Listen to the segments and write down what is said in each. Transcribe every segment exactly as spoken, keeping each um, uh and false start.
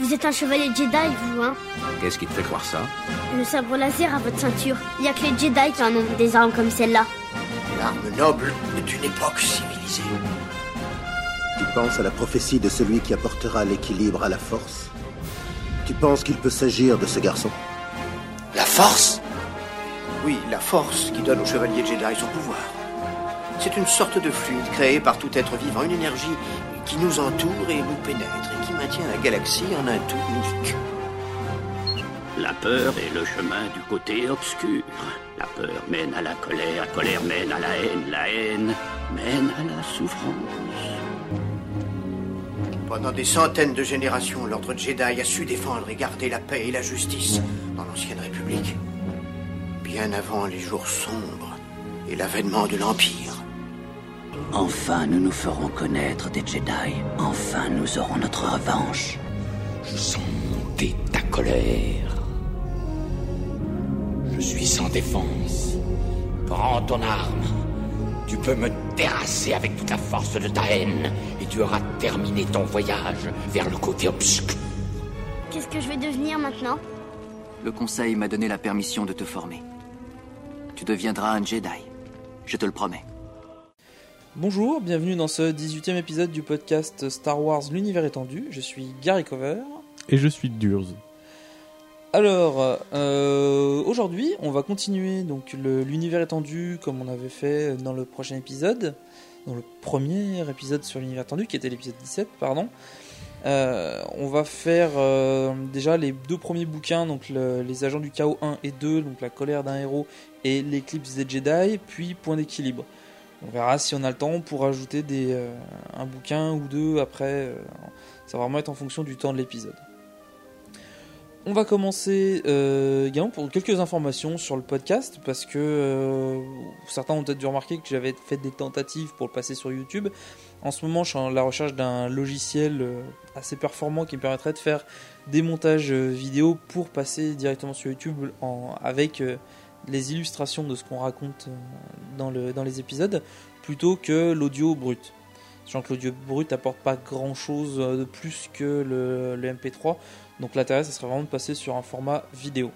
Vous êtes un chevalier Jedi, vous, hein? Qu'est-ce qui te fait croire ça? Le sabre laser à votre ceinture. Il n'y a que les Jedi qui en ont des armes comme celle-là. L'arme noble d'une époque civilisée. Tu penses à la prophétie de celui qui apportera l'équilibre à la force? Tu penses qu'il peut s'agir de ce garçon? La force? Oui, la force qui donne au chevalier Jedi son pouvoir. C'est une sorte de fluide créée par tout être vivant, une énergie qui nous entoure et nous pénètre, et qui maintient la galaxie en un tout unique. La peur est le chemin du côté obscur. La peur mène à la colère, la colère mène à la haine, la haine mène à la souffrance. Pendant des centaines de générations, l'ordre Jedi a su défendre et garder la paix et la justice dans l'ancienne République. Bien avant les jours sombres et l'avènement de l'Empire. Enfin, nous nous ferons connaître des Jedi. Enfin, nous aurons notre revanche. Je sens monter ta colère. Je suis sans défense. Prends ton arme. Tu peux me terrasser avec toute la force de ta haine et tu auras terminé ton voyage vers le côté obscur. Qu'est-ce que je vais devenir maintenant? Le conseil m'a donné la permission de te former. Tu deviendras un Jedi. Je te le promets. Bonjour, bienvenue dans ce dix-huitième épisode du podcast Star Wars L'univers étendu. Je suis Gary Cover. Et je suis Durz. Alors, euh, aujourd'hui, on va continuer donc le, l'univers étendu comme on avait fait dans le prochain épisode, dans le premier épisode sur l'univers étendu, qui était l'épisode dix-sept, pardon. Euh, on va faire euh, déjà les deux premiers bouquins, donc le, Les Agents du Chaos un et deux, donc La colère d'un héros et L'éclipse des Jedi, puis Point d'équilibre. On verra si on a le temps pour ajouter des, euh, un bouquin ou deux après. Euh, ça va vraiment être en fonction du temps de l'épisode. On va commencer euh, également pour quelques informations sur le podcast, parce que euh, certains ont peut-être dû remarquer que j'avais fait des tentatives pour le passer sur YouTube. En ce moment, je suis en la recherche d'un logiciel assez performant qui me permettrait de faire des montages vidéo pour passer directement sur YouTube en, avec... Euh, les illustrations de ce qu'on raconte dans, le, dans les épisodes plutôt que l'audio brut, sachant que l'audio brut n'apporte pas grand chose de plus que le, le M P trois, donc l'intérêt ça serait vraiment de passer sur un format vidéo.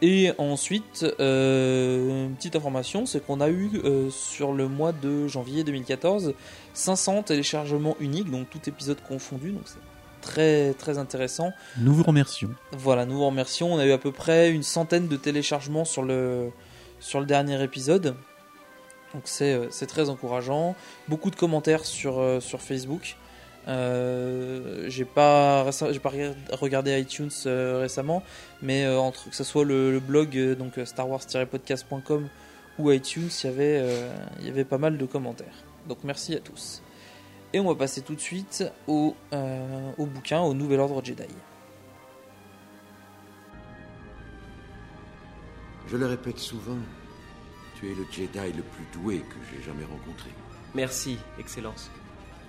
Et ensuite euh, une petite information, c'est qu'on a eu euh, sur le mois de janvier deux mille quatorze cinq cents téléchargements uniques, donc tout épisode confondu, donc c'est très très intéressant. Nous vous remercions. Voilà, nous vous remercions. On a eu à peu près une centaine de téléchargements sur le sur le dernier épisode. Donc c'est c'est très encourageant. Beaucoup de commentaires sur sur Facebook. Euh, j'ai pas j'ai pas regardé iTunes euh, récemment, mais euh, entre que ce soit le, le blog euh, donc star wars podcast point com ou iTunes, il y avait euh, il y avait pas mal de commentaires. Donc merci à tous. Et on va passer tout de suite au, euh, au bouquin, au Nouvel Ordre Jedi. Je le répète souvent, tu es le Jedi le plus doué que j'ai jamais rencontré. Merci, Excellence.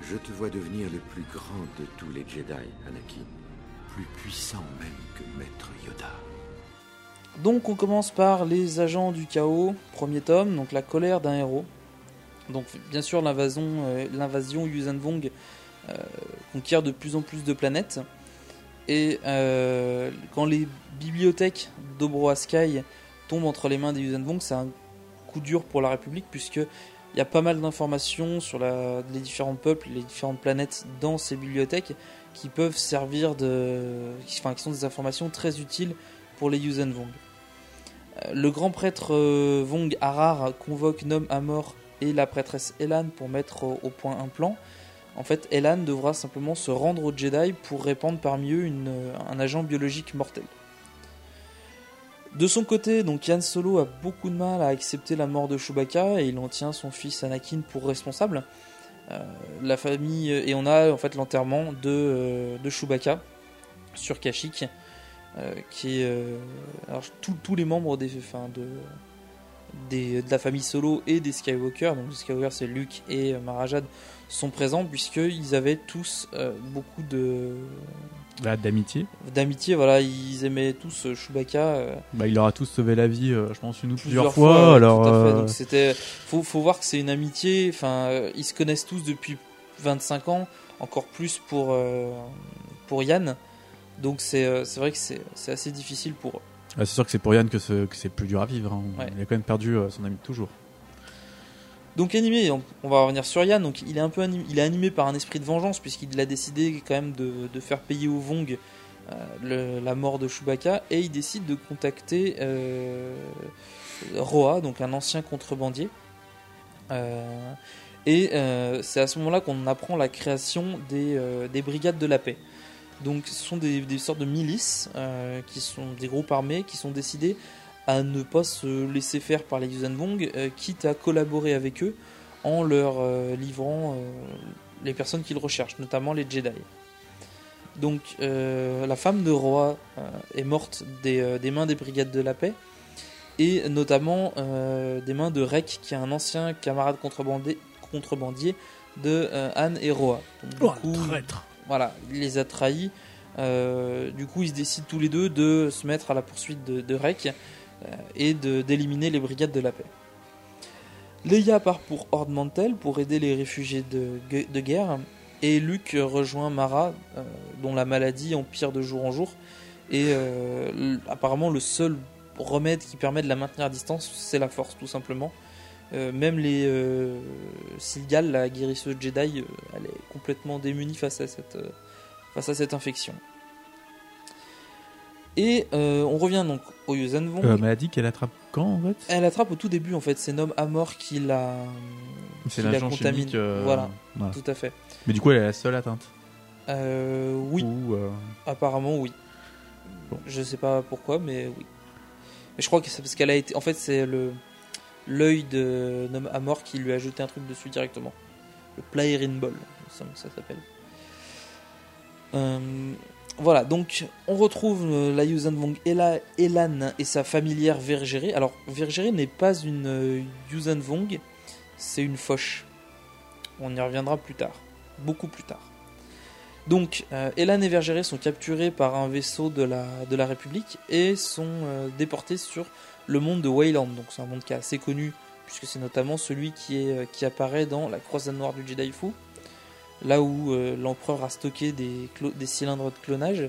Je te vois devenir le plus grand de tous les Jedi, Anakin. Plus puissant même que Maître Yoda. Donc on commence par Les Agents du Chaos, premier tome, donc La colère d'un héros. Donc bien sûr l'invasion, euh, l'invasion Yuuzhan Vong euh, conquiert de plus en plus de planètes, et euh, quand les bibliothèques d'Obroaskai tombent entre les mains des Yuuzhan Vong, c'est un coup dur pour la République, puisque il y a pas mal d'informations sur la, les différents peuples, les différentes planètes dans ces bibliothèques qui peuvent servir de, qui, enfin, qui sont des informations très utiles pour les Yuuzhan Vong. Euh, le grand prêtre euh, Vong Harar convoque Nom Amor et la prêtresse Elan pour mettre au point un plan. En fait, Elan devra simplement se rendre aux Jedi pour répandre parmi eux une, un agent biologique mortel. De son côté, donc Jacen Solo a beaucoup de mal à accepter la mort de Chewbacca et il en tient son fils Anakin pour responsable. Euh, la famille et on a en fait l'enterrement de, euh, de Chewbacca sur Kashyyyk, euh, qui est euh, alors tout, tous les membres des enfin, de Des, de la famille Solo et des Skywalker, donc les Skywalker c'est Luke et euh, Mara Jade, sont présents puisqu'ils avaient tous euh, beaucoup de... Bah, d'amitié. D'amitié, voilà, ils aimaient tous euh, Chewbacca. Euh, bah, il leur a tous sauvé la vie, euh, je pense, une ou plusieurs, plusieurs fois. fois alors, tout à fait. Donc, c'était... Faut, faut voir que c'est une amitié, enfin, euh, ils se connaissent tous depuis vingt-cinq ans, encore plus pour, euh, pour Yann. Donc c'est, c'est vrai que c'est, c'est assez difficile pour eux. Ah, c'est sûr que c'est pour Yann que, ce, que c'est plus dur à vivre. Hein. Ouais. Il a quand même perdu euh, son ami de toujours. Donc animé, on, on va revenir sur Yann. Donc il est un peu animé, il est animé par un esprit de vengeance puisqu'il a décidé quand même de, de faire payer aux Vong euh, le, la mort de Chewbacca, et il décide de contacter euh, Roa, donc un ancien contrebandier. Euh, et euh, c'est à ce moment-là qu'on apprend la création des, euh, des brigades de la paix. Donc ce sont des, des sortes de milices, euh, qui sont des groupes armés qui sont décidés à ne pas se laisser faire par les Yuuzhan Vong, euh, quitte à collaborer avec eux en leur euh, livrant euh, les personnes qu'ils recherchent, notamment les Jedi. Donc euh, la femme de Roa euh, est morte des, euh, des mains des brigades de la paix, et notamment euh, des mains de Reck, qui est un ancien camarade contrebandier, contrebandier de euh, Han et Roa. Donc, oh, coup, traître. Voilà, il les a trahis. Euh, du coup, ils se décident tous les deux de se mettre à la poursuite de, de Reck euh, et de, d'éliminer les brigades de la paix. Leia part pour Ord Mantell pour aider les réfugiés de, de guerre, et Luke rejoint Mara, euh, dont la maladie empire de jour en jour, et euh, apparemment le seul remède qui permet de la maintenir à distance, c'est la force, tout simplement. Euh, même les euh, Silgal, la guérisseuse Jedi, euh, elle est complètement démunie face à cette, euh, face à cette infection. Et euh, on revient donc au Yuuzhan Vong. La euh, maladie qu'elle attrape quand, en fait ? Elle attrape au tout début, en fait. C'est Nom Amor qui la, c'est qui la contamine. Chimique, euh... voilà, voilà, tout à fait. Mais du coup, elle est la seule atteinte. Euh, oui. Ou, euh... Apparemment, oui. Bon. Je sais pas pourquoi, mais oui. Mais je crois que c'est parce qu'elle a été... En fait, c'est le... l'œil de Nom Amor qui lui a jeté un truc dessus directement. Le Plairin Ball, ça, ça s'appelle. Euh, voilà, donc on retrouve la Yuuzhan Vong Ela, Elan et sa familière Vergere. Alors, Vergere n'est pas une Yuuzhan Vong, c'est une fauche. On y reviendra plus tard, beaucoup plus tard. Donc, euh, Elan et Vergere sont capturés par un vaisseau de la, de la République et sont euh, déportés sur le monde de Wayland. Donc, c'est un monde qui est assez connu, puisque c'est notamment celui qui, est, qui apparaît dans la croisade noire du Jedi Fu, là où euh, l'empereur a stocké des, clo- des cylindres de clonage.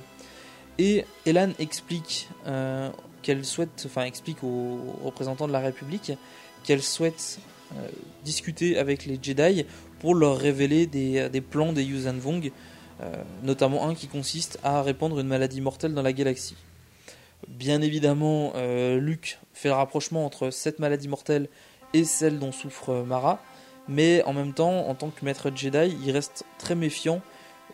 Et Elan explique, euh, qu'elle souhaite, enfin, explique aux représentants de la République qu'elle souhaite euh, discuter avec les Jedi pour leur révéler des, des plans des Yuuzhan Vong. Euh, notamment un qui consiste à répandre une maladie mortelle dans la galaxie. Bien évidemment, euh, Luke fait le rapprochement entre cette maladie mortelle et celle dont souffre Mara, mais en même temps, en tant que maître Jedi, il reste très méfiant,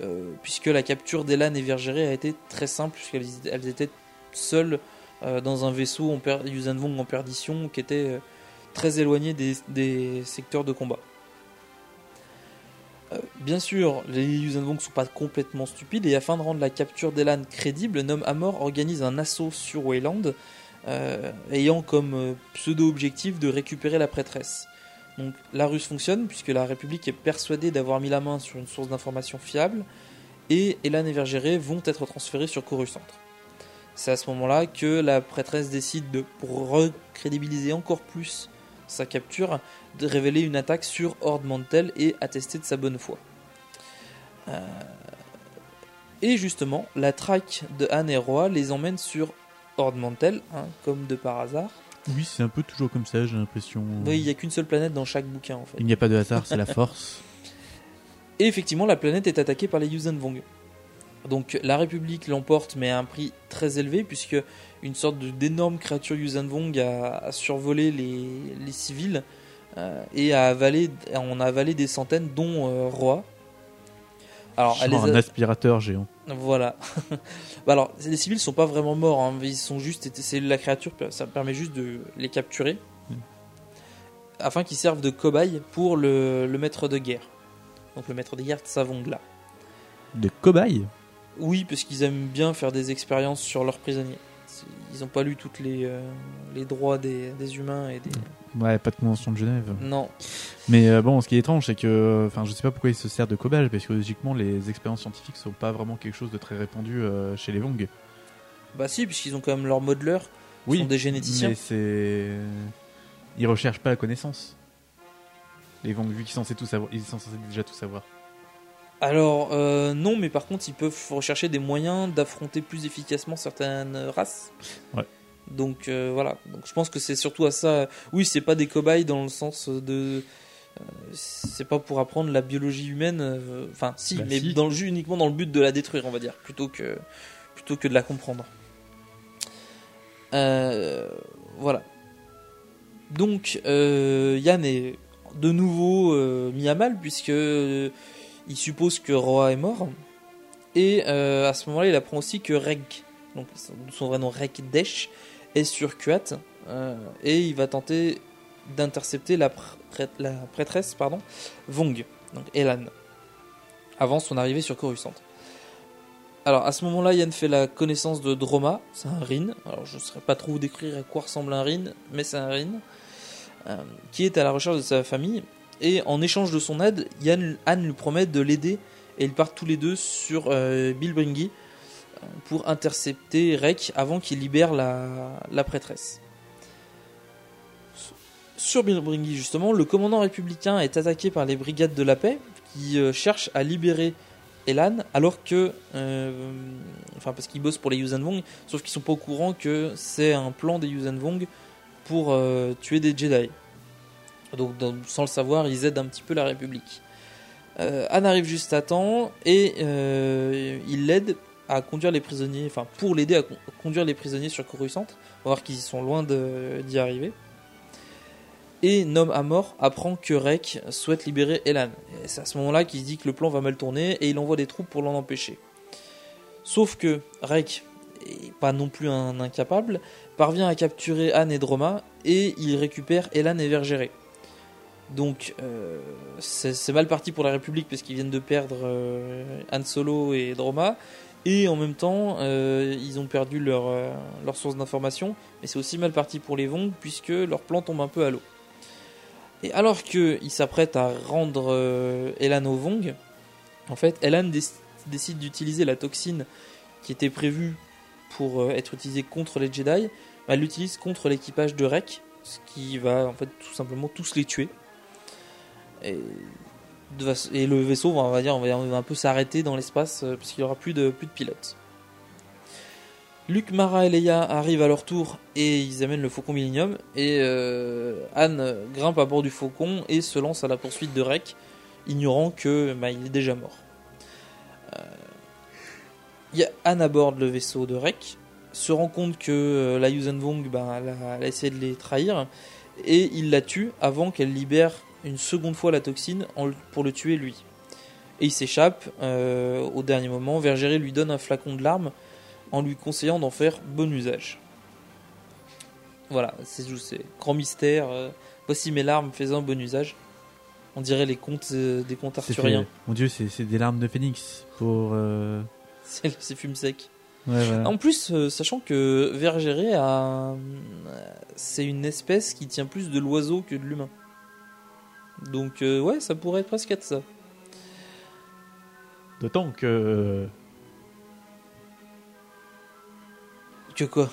euh, puisque la capture d'Elan et Vergere a été très simple, puisqu'elles elles étaient seules euh, dans un vaisseau en per- Yuuzhan Vong en perdition, qui était euh, très éloigné des, des secteurs de combat. Bien sûr, les Yuuzhan Vong ne sont pas complètement stupides, et afin de rendre la capture d'Elan crédible, Nom Amor organise un assaut sur Wayland, euh, ayant comme euh, pseudo-objectif de récupérer la prêtresse. Donc la ruse fonctionne, puisque la République est persuadée d'avoir mis la main sur une source d'information fiable, et Elan et Vergere vont être transférés sur Coruscant. C'est à ce moment-là que la prêtresse décide de, pour recrédibiliser encore plus sa capture, de révéler une attaque sur Ord Mantell et attester de sa bonne foi. Euh... Et justement, la traque de Han et Roa les emmène sur Ord Mantell, hein, comme de par hasard. Oui, c'est un peu toujours comme ça, j'ai l'impression. Oui, il n'y a qu'une seule planète dans chaque bouquin, en fait. Il n'y a pas de hasard, c'est la force. Et effectivement, la planète est attaquée par les Yuuzhan Vong. Donc la République l'emporte, mais à un prix très élevé, puisque une sorte de, d'énorme créature Yuuzhan Vong a, a survolé les, les civils, euh, et a avalé, on a avalé des centaines, dont euh, Roa. Alors, elle les a... un aspirateur géant. Voilà. Bah alors, les civils ne sont pas vraiment morts, hein, ils sont juste, c'est la créature, ça permet juste de les capturer, mmh. afin qu'ils servent de cobayes pour le, le maître de guerre. Donc le maître de guerre de Savongla. De cobayes ? Oui, parce qu'ils aiment bien faire des expériences sur leurs prisonniers. Ils n'ont pas lu tous les, euh, les droits des, des humains et des... Ouais, pas de convention de Genève. Non. Mais euh, bon, ce qui est étrange, c'est que... Enfin, je ne sais pas pourquoi ils se servent de cobayes, parce que logiquement, les expériences scientifiques ne sont pas vraiment quelque chose de très répandu euh, chez les Vong. Bah si, puisqu'ils ont quand même leurs modeleurs. Ils oui, sont des généticiens. Mais c'est... Ils ne recherchent pas la connaissance. Les Vong, vu qu'ils sont censés, tout savoir... ils sont censés déjà tout savoir. Alors, euh, non, mais par contre, ils peuvent rechercher des moyens d'affronter plus efficacement certaines races. Ouais. Donc, euh, voilà. Donc, je pense que c'est surtout à ça. Oui, c'est pas des cobayes dans le sens de... Euh, c'est pas pour apprendre la biologie humaine. Euh... Enfin, si, bah, mais si. Dans le jeu, uniquement dans le but de la détruire, on va dire, plutôt que, plutôt que de la comprendre. Euh, voilà. Donc, euh, Yann est de nouveau euh, mis à mal, puisque... Euh, il suppose que Roa est mort. Et euh, à ce moment-là, il apprend aussi que Reck, donc son vrai nom Reck Desh, est sur Kuat. Euh, et il va tenter d'intercepter la, pr- la prêtresse pardon, Vong, donc Elan, avant son arrivée sur Coruscant. Alors à ce moment-là, Yann fait la connaissance de Droma. C'est un Rin. Alors je ne saurais pas trop vous décrire à quoi ressemble un Rin, mais c'est un Rin euh, qui est à la recherche de sa famille. Et en échange de son aide, Yann, Anne lui promet de l'aider et ils partent tous les deux sur euh, Bilbringi pour intercepter Reck avant qu'il libère la, la prêtresse. Sur Bilbringi, justement, le commandant républicain est attaqué par les brigades de la paix qui euh, cherchent à libérer Elan alors que... Euh, enfin, parce qu'ils bossent pour les Yuuzhan Vong, sauf qu'ils ne sont pas au courant que c'est un plan des Yuuzhan Vong pour euh, tuer des Jedi. Donc, dans, sans le savoir, ils aident un petit peu la République. Euh, Anne arrive juste à temps et euh, il l'aide à conduire les prisonniers, enfin, pour l'aider à, con- à conduire les prisonniers sur Coruscant. On va voir qu'ils sont loin de, d'y arriver. Et Nom Amor apprend que Reck souhaite libérer Elan. Et c'est à ce moment-là qu'il se dit que le plan va mal tourner et il envoie des troupes pour l'en empêcher. Sauf que Reck, pas non plus un incapable, parvient à capturer Anne et Droma et il récupère Elan et Vergere. Donc euh, c'est, c'est mal parti pour la République parce qu'ils viennent de perdre euh, Han Solo et Droma. Et en même temps, euh, ils ont perdu leur, euh, leur source d'information. Mais c'est aussi mal parti pour les Vong puisque leur plan tombe un peu à l'eau. Et alors qu'ils s'apprêtent à rendre euh, Elan aux Vong, en fait, Elan dé- décide d'utiliser la toxine qui était prévue pour euh, être utilisée contre les Jedi. Elle l'utilise contre l'équipage de Reck, ce qui va en fait tout simplement tous les tuer. Et, et le vaisseau, on va dire, on va, on va un peu s'arrêter dans l'espace euh, puisqu'il n'y aura plus de, plus de pilotes. Luke, Mara et Leia arrivent à leur tour et ils amènent le Faucon Millenium. Et euh, Han grimpe à bord du Faucon et se lance à la poursuite de Reck, ignorant que bah, il est déjà mort. Euh, Han aborde le vaisseau de Reck, se rend compte que euh, la Yuuzhan Vong bah, elle a, elle a essayé de les trahir et il la tue avant qu'elle libère une seconde fois la toxine pour le tuer lui. Et il s'échappe euh, au dernier moment. Vergere lui donne un flacon de larmes en lui conseillant d'en faire bon usage. Voilà, c'est juste grand mystère. Euh, voici mes larmes, fais-en bon usage. On dirait les contes euh, des contes arthuriens. Fait, mon Dieu, c'est, c'est des larmes de phénix pour. Euh... C'est, c'est fume sec. Ouais, voilà. En plus, euh, sachant que Vergere a, euh, c'est une espèce qui tient plus de l'oiseau que de l'humain. Donc euh, ouais, ça pourrait être presque être ça. D'autant que... Que quoi ?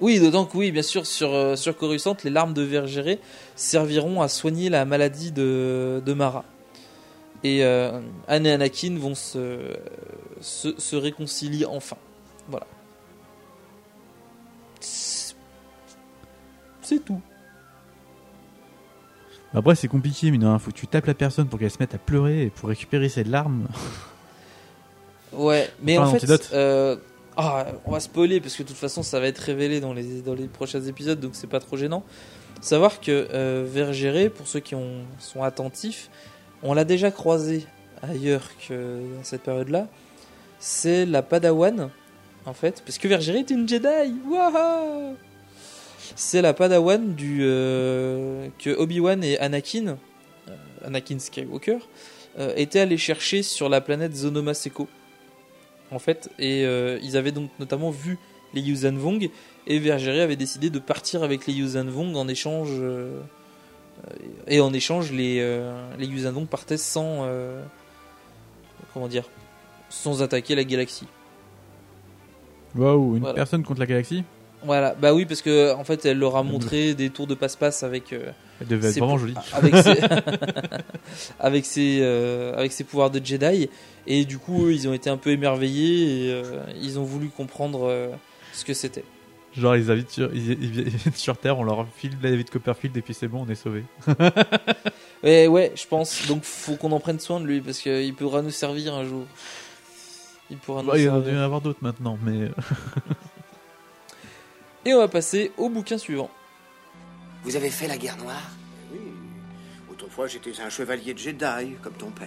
Oui, d'autant que oui, bien sûr, sur, sur Coruscant, les larmes de Vergere serviront à soigner la maladie de, de Mara. Et euh, Anne et Anakin vont se, se, se réconcilier enfin. Voilà. C'est tout. Après, c'est compliqué, mais non, faut que tu tapes la personne pour qu'elle se mette à pleurer et pour récupérer ses larmes. Ouais, mais enfin, en fait, euh, ah, on va spoiler parce que de toute façon, ça va être révélé dans les, dans les prochains épisodes, donc c'est pas trop gênant. Savoir que euh, Vergere, pour ceux qui ont, sont attentifs, on l'a déjà croisé ailleurs que dans cette période-là. C'est la Padawan, en fait, parce que Vergere est une Jedi. Waouh! C'est la Padawan du, euh, que Obi-Wan et Anakin, euh, Anakin Skywalker, euh, étaient allés chercher sur la planète Zonoma Seco. En fait, et euh, ils avaient donc notamment vu les Yuuzhan Vong, et Vergere avait décidé de partir avec les Yuuzhan Vong en échange. Euh, et en échange, les, euh, les Yuuzhan Vong partaient sans. Euh, comment dire ? Sans attaquer la galaxie. Waouh, une voilà. Personne contre la galaxie ? Voilà, bah oui, parce que en fait, elle leur a montré des tours de passe-passe avec, euh, Elle devait être vraiment jolie. Avec ses, avec, ses, euh, avec ses pouvoirs de Jedi. Et du coup, eux, ils ont été un peu émerveillés et euh, ils ont voulu comprendre euh, ce que c'était. Genre, ils habitent sur, ils, ils, ils sur Terre, on leur file la vie de Copperfield et puis c'est bon, on est sauvés. Ouais, ouais, je pense. Donc, faut qu'on en prenne soin de lui parce qu'il pourra nous servir un jour. Il pourra nous bah, servir. Il y en a avoir d'autres maintenant, mais. Et on va passer au bouquin suivant. Vous avez fait la guerre noire ? Oui. Autrefois, j'étais un chevalier Jedi, comme ton père.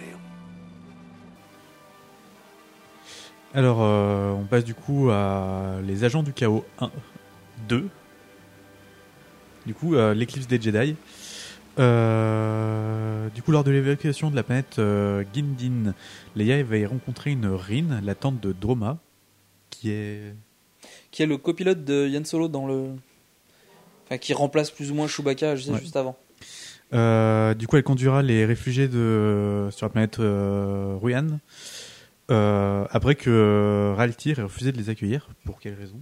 Alors, euh, on passe du coup à Les Agents du Chaos un, deux. Du coup, euh, l'éclipse des Jedi. Euh, du coup, lors de l'évacuation de la planète euh, Gindin, Leia va y rencontrer une Rin, la tante de Droma, qui est... qui est le copilote de Jacen Solo dans le... Enfin, qui remplace plus ou moins Chewbacca, je sais, ouais. Juste avant. Euh, du coup, elle conduira les réfugiés de... sur la planète euh, Ruyan. Euh, après que Raltir ait refusé de les accueillir, pour quelle raison ?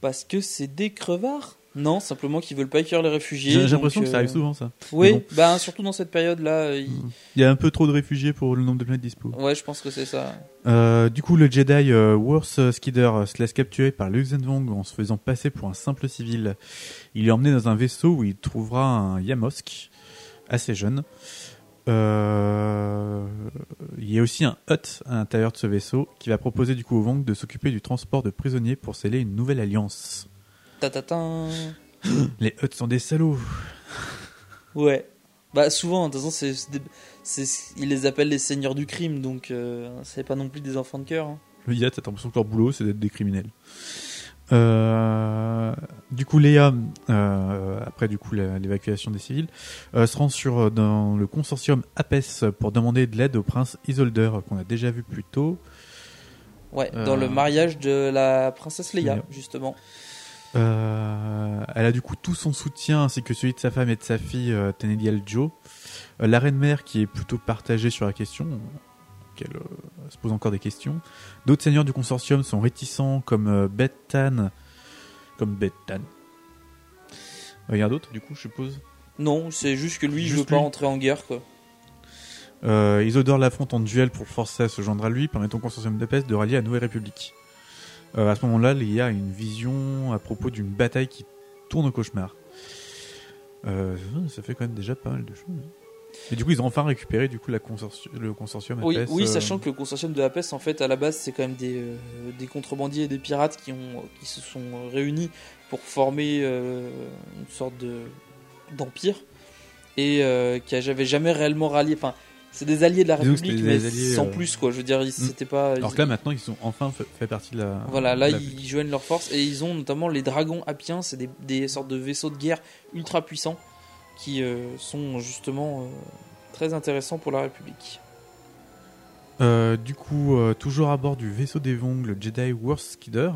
Parce que c'est des crevards ? Non, simplement qu'ils veulent pas accueillir les réfugiés. J'ai, j'ai l'impression euh... que ça arrive souvent, ça. Oui, bon. Bah, surtout dans cette période-là. Il... il y a un peu trop de réfugiés pour le nombre de planètes dispo. Ouais, je pense que c'est ça. Euh, du coup, le Jedi euh, Wurth Skidder se laisse capturer par Yuuzhan Vong en se faisant passer pour un simple civil. Il est emmené dans un vaisseau où il trouvera un Yamosk, assez jeune. Euh... Il y a aussi un Hutt à l'intérieur de ce vaisseau qui va proposer du coup au Vong de s'occuper du transport de prisonniers pour sceller une nouvelle alliance. Les Huts sont des salauds. Ouais. Bah souvent, de toute façon, c'est, c'est, c'est, ils les appellent les seigneurs du crime, donc euh, c'est pas non plus des enfants de cœur. Hein. Le Yacht a l'impression que leur boulot, c'est d'être des criminels. Euh, du coup, Leia, euh, après du coup la, l'évacuation des civils, euh, se rend sur dans le Consortium Hapès pour demander de l'aide au prince Isolder qu'on a déjà vu plus tôt. Ouais, dans euh, le mariage de la princesse Leia, Leia. Justement. Euh, elle a du coup tout son soutien ainsi que celui de sa femme et de sa fille euh, Tenedial Joe, euh, la reine mère qui est plutôt partagée sur la question, qu'elle euh, se pose encore des questions. D'autres seigneurs du consortium sont réticents comme euh, Betan, comme Betan. Il euh, y a d'autres du coup je suppose. Non, c'est juste que lui juste il veut lui. Pas entrer en guerre quoi. Euh, Isolder l'affronte en duel pour forcer à se joindre à lui, permettant au consortium de paix de rallier à Nouvelle République. Euh, à ce moment-là, il y a une vision à propos d'une bataille qui tourne au cauchemar. Euh, ça fait quand même déjà pas mal de choses. Et du coup, ils ont enfin récupéré du coup, la consorti- le consortium oui, Hapès. Oui, euh... sachant que le consortium de Hapès, en fait, à la base, c'est quand même des, euh, des contrebandiers et des pirates qui, ont, qui se sont réunis pour former euh, une sorte de, d'empire et euh, qui n'avaient jamais réellement rallié... Enfin, c'est des alliés de la République, mais alliés, sans euh... plus, quoi. Je veux dire, ils, mmh. c'était pas. Alors que là, maintenant, ils sont enfin fait, fait partie de la. Voilà, là, la... ils joignent leurs forces et ils ont notamment les dragons apiens, c'est des, des sortes de vaisseaux de guerre ultra puissants qui euh, sont justement euh, très intéressants pour la République. Euh, du coup, euh, toujours à bord du vaisseau des Vong, le Jedi Wurth Skidder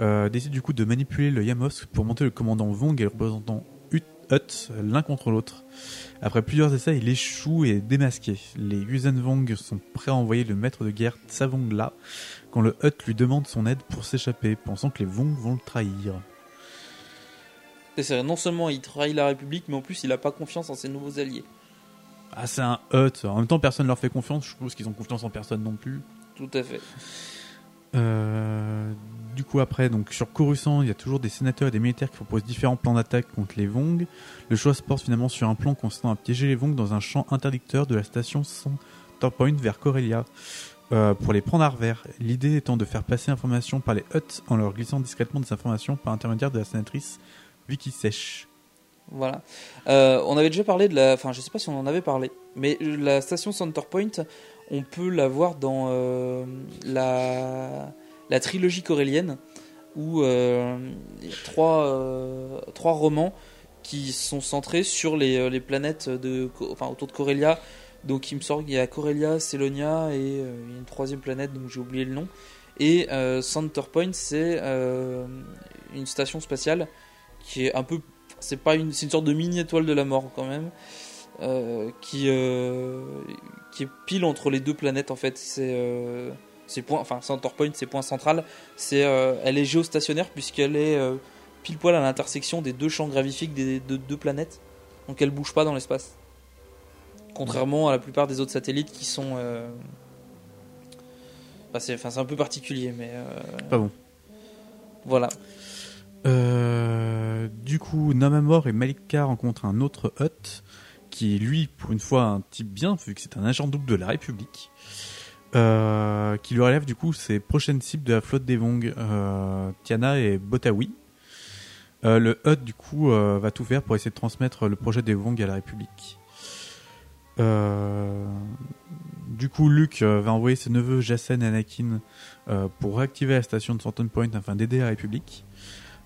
euh, décide du coup de manipuler le Yamosk pour monter le commandant Vong et le représentant Hutt l'un contre l'autre. Après plusieurs essais, il échoue et est démasqué. Les Yuuzhan Vong sont prêts à envoyer le maître de guerre Tsavongla quand le Hutt lui demande son aide pour s'échapper, pensant que les Vong vont le trahir. C'est vrai, non seulement il trahit la République, mais en plus il n'a pas confiance en ses nouveaux alliés. Ah, c'est un Hutt. En même temps, personne ne leur fait confiance. Je suppose qu'ils ont confiance en personne non plus. Tout à fait. Euh, du coup après donc, sur Coruscant il y a toujours des sénateurs et des militaires qui proposent différents plans d'attaque contre les Vong. Le choix se porte finalement sur un plan consistant à piéger les Vong dans un champ interdicteur de la station Centerpoint vers Corellia euh, pour les prendre à revers, l'idée étant de faire passer l'information par les Hutt en leur glissant discrètement des informations par intermédiaire de la sénatrice Vicky Sèche. Voilà. Euh, on avait déjà parlé de la... Enfin, je sais pas si on en avait parlé, mais la station Centerpoint, on peut la voir dans euh, la, la trilogie corélienne, où euh, il y a trois, euh, trois romans qui sont centrés sur les, les planètes de, enfin, autour de Corellia. Donc il me semble qu'il y a Corellia, Célonia et euh, une troisième planète, donc j'ai oublié le nom. Et euh, Centerpoint, c'est euh, une station spatiale qui est un peu... C'est, pas une, c'est une sorte de mini-étoile de la mort quand même. Euh, qui, euh, qui est pile entre les deux planètes en fait. C'est, euh, c'est point, enfin Centerpoint, c'est point central. C'est, euh, elle est géostationnaire puisqu'elle est euh, pile poil à l'intersection des deux champs gravifiques des, des, des deux planètes. donc elle bouge pas dans l'espace. Contrairement à la plupart des autres satellites qui sont... Euh... Enfin, c'est, enfin, c'est un peu particulier, mais... Euh... Pas bon. Voilà. Euh, du coup, Nom Amor et Malika rencontrent un autre Hutt, qui est lui, pour une fois, un type bien, vu que c'est un agent double de la République, euh, qui lui relève du coup ses prochaines cibles de la flotte des Vong, euh, Tiana et Bothawui. Euh, le Hutt, du coup, euh, va tout faire pour essayer de transmettre le projet des Vong à la République. Euh, du coup, Luke euh, va envoyer ses neveux Jacen et Anakin euh, pour réactiver la station de Centerpoint afin d'aider la République.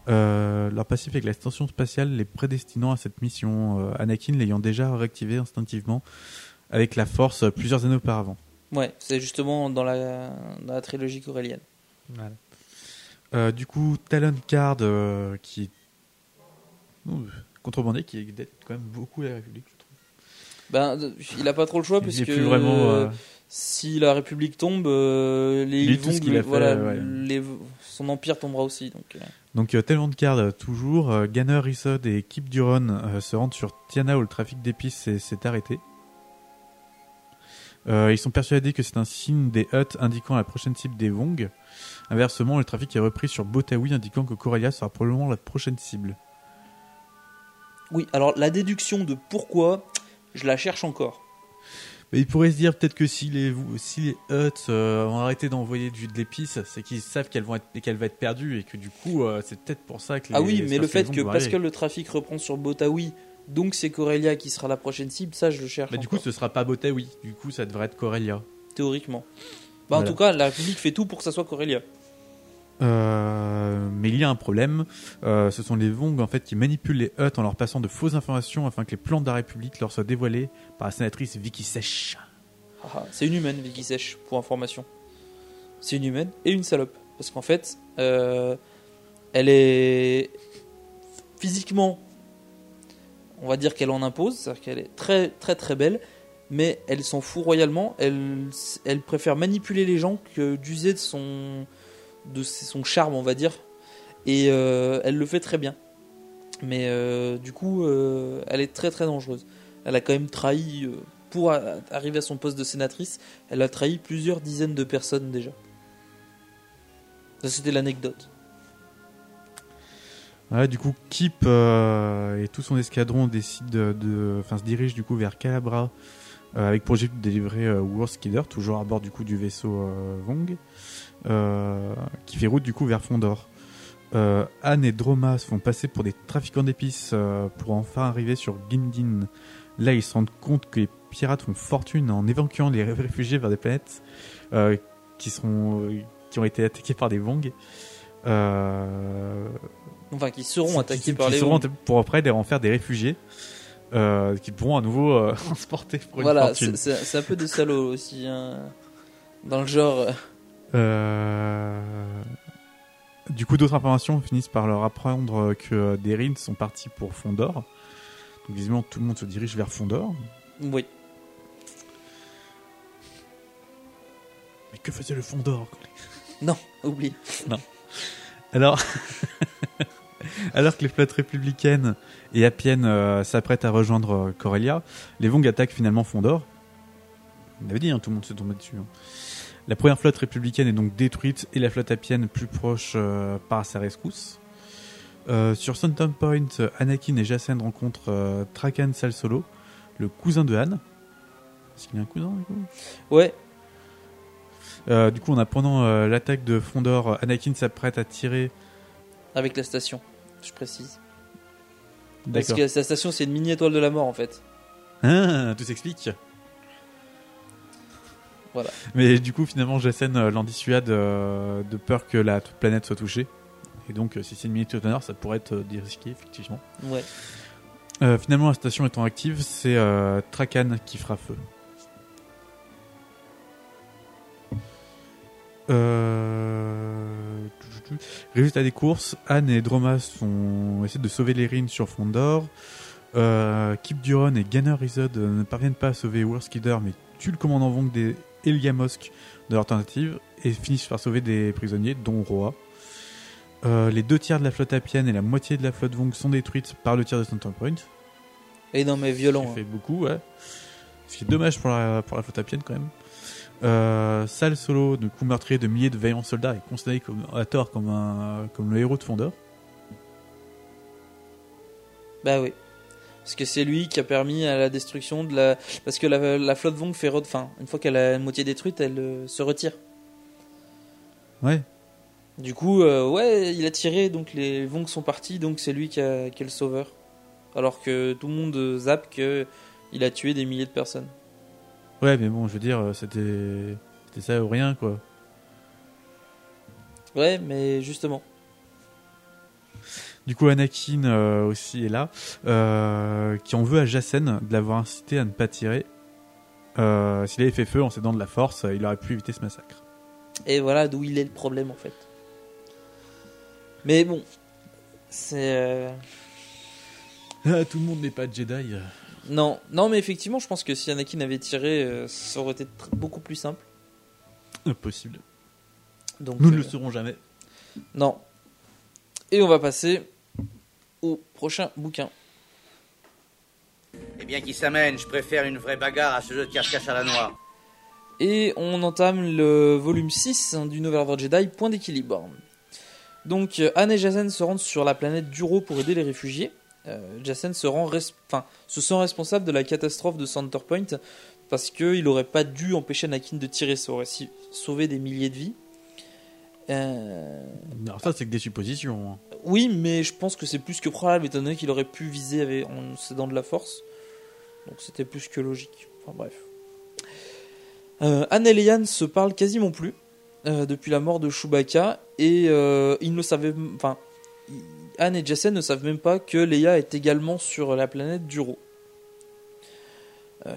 Euh, leur passif avec la station spatiale les prédestinant à cette mission, euh, Anakin l'ayant déjà réactivé instinctivement avec la Force euh, plusieurs années auparavant. Ouais, c'est justement dans la, dans la trilogie corellienne. Voilà. Euh, du coup, Talon Card euh, qui est contrebandier, qui aide quand même beaucoup la République, je trouve. Ben, il n'a pas trop le choix, parce que vraiment, euh... si la République tombe, euh, les Lui, Vong, le, fait, voilà, ouais. les, son empire tombera aussi. Donc, euh... donc euh, Talon Card, toujours, euh, Ganner, Issod et Kip Duron euh, se rendent sur Tiana où le trafic d'épices s'est, s'est arrêté. Euh, ils sont persuadés que c'est un signe des Hutt indiquant la prochaine cible des Vong. Inversement, le trafic est repris sur Bothawui indiquant que Corellia sera probablement la prochaine cible. Oui, alors la déduction de pourquoi... Je la cherche encore. Mais il pourrait se dire peut-être que si les, si les Hutt euh, ont arrêté d'envoyer du, de l'épice, c'est qu'ils savent qu'elle va être, être perdue et que du coup, euh, c'est peut-être pour ça que les... Ah oui, mais le fait que parce que le trafic reprend sur Bothawui, donc c'est Corellia qui sera la prochaine cible, ça je le cherche. Mais bah, du coup, ce ne sera pas Bothawui, du coup, ça devrait être Corellia. Théoriquement. Bah, voilà. En tout cas, la République fait tout pour que ça soit Corellia. Euh, mais il y a un problème. Euh, ce sont les Vong en fait qui manipulent les Hutt en leur passant de fausses informations afin que les plans de la République leur soient dévoilés par la sénatrice Vicky Sech. Ah, c'est une humaine, Vicky Sech, pour information. C'est une humaine et une salope, parce qu'en fait, euh, elle est physiquement, on va dire qu'elle en impose, c'est-à-dire qu'elle est très très très belle, mais elle s'en fout royalement. Elle, elle préfère manipuler les gens que d'user de son de son charme, on va dire, et euh, elle le fait très bien, mais euh, du coup euh, elle est très très dangereuse. Elle a quand même trahi, euh, pour a- arriver à son poste de sénatrice, elle a trahi plusieurs dizaines de personnes déjà. Ça, c'était l'anecdote. Voilà, du coup Kip euh, et tout son escadron décident de, enfin se dirigent du coup vers Calabra euh, avec projet de délivrer euh, Wurth Skidder, toujours à bord du coup du vaisseau euh, Vong. Euh, qui fait route du coup vers Fondor. Euh, Anne et Droma se font passer pour des trafiquants d'épices euh, pour enfin arriver sur Gindin. Là, ils se rendent compte que les pirates font fortune en évacuant les réfugiés vers des planètes euh, qui, seront, euh, qui ont été attaquées par des Vong. Euh, enfin, qui seront attaqués qui, par qui les seront Vong. Pour après les en faire des réfugiés euh, qui pourront à nouveau euh, transporter pour voilà, une fortune. C'est, c'est un peu des salauds aussi. Hein, dans le genre... Euh... Euh... Du coup, d'autres informations finissent par leur apprendre que des Rin sont partis pour Fondor. Donc, visiblement, tout le monde se dirige vers Fondor. Oui. Mais que faisait le Fondor ? Non, oublie. Non. Alors, alors que les flottes républicaines et appiennes euh, s'apprêtent à rejoindre Corellia, les Vong attaquent finalement Fondor. On avait dit, hein, tout le monde se tombait dessus. Hein. La première flotte républicaine est donc détruite et la flotte appienne plus proche euh, part à sa rescousse. Euh, sur Centerpoint Point, Anakin et Jacen rencontrent euh, Trakan Salsolo, le cousin de Han. Est-ce qu'il y a un cousin du coup ? Ouais. Euh, du coup, en apprenant euh, l'attaque de Fondor, Anakin s'apprête à tirer... Avec la station, je précise. D'accord. Parce que la station, c'est une mini-étoile de la mort en fait. Ah, tout s'explique. Voilà. Mais du coup, finalement, Jacen euh, l'en dissuade euh, de peur que la toute planète soit touchée. Et donc, euh, si c'est une minute d'honneur, ça pourrait être euh, risqué, effectivement. Ouais. Euh, finalement, la station étant active, c'est euh, Trakan qui fera feu. Euh... Résultat des courses, Han et Droma sont... essaient de sauver les Rines sur Fondor. Euh, Kip Duron et Ganner Issod ne parviennent pas à sauver Wurth Skidder, mais tuent le commandant Vong des Eliamosk de leur tentative et finissent par sauver des prisonniers, dont Roa. Euh, les deux tiers de la flotte appienne et la moitié de la flotte Vong sont détruites par le tir de Centerpoint. Et non, mais violent. Il fait hein. beaucoup, ouais. Ce qui est dommage pour la, pour la flotte apienne, quand même. Euh, Sale Solo, de coup meurtrier de milliers de vaillants soldats, est considéré comme, à tort comme, un, comme le héros de Fondor. Bah oui. Parce que c'est lui qui a permis à la destruction de la... Parce que la, la flotte Vong fait... Re... Enfin, une fois qu'elle a une moitié détruite, elle euh, se retire. Ouais. Du coup, euh, ouais, il a tiré, donc les Vong sont partis, donc c'est lui qui, a, qui est le sauveur. Alors que tout le monde zappe qu'il a tué des milliers de personnes. Ouais, mais bon, je veux dire, c'était, c'était ça ou rien, quoi. Ouais, mais justement... Du coup, Anakin euh, aussi est là, euh, qui en veut à Jacen de l'avoir incité à ne pas tirer. Euh, s'il avait fait feu en s'aidant de la force, il aurait pu éviter ce massacre. Et voilà d'où il est le problème, en fait. Mais bon, c'est... Euh... Ah, tout le monde n'est pas Jedi. Non, non, mais effectivement, je pense que si Anakin avait tiré, euh, ça aurait été tr- beaucoup plus simple. Impossible. Donc, nous euh... ne le serons jamais. Non. Et on va passer au prochain bouquin. Eh bien, qui s'amène, je préfère une vraie bagarre à ce jeu de cache-cache à la noix. Et on entame le volume six du Nouvelle Ordre Jedi, Point d'équilibre. Donc, Han et Jacen se rendent sur la planète Duro pour aider les réfugiés. Euh, Jacen se, rend res- se sent responsable de la catastrophe de Centerpoint parce qu'il n'aurait pas dû empêcher Anakin de tirer, ça aurait sauvé des milliers de vies. Euh... Alors ça c'est que des suppositions. Oui, mais je pense que c'est plus que probable étant donné qu'il aurait pu viser avec... en s'aidant de la force. Donc c'était plus que logique. Enfin bref. Euh, Han et Leia se parlent quasiment plus euh, depuis la mort de Chewbacca et euh, ils ne savaient, enfin, Han et Jacen ne savent même pas que Leia est également sur la planète Duro. Euh,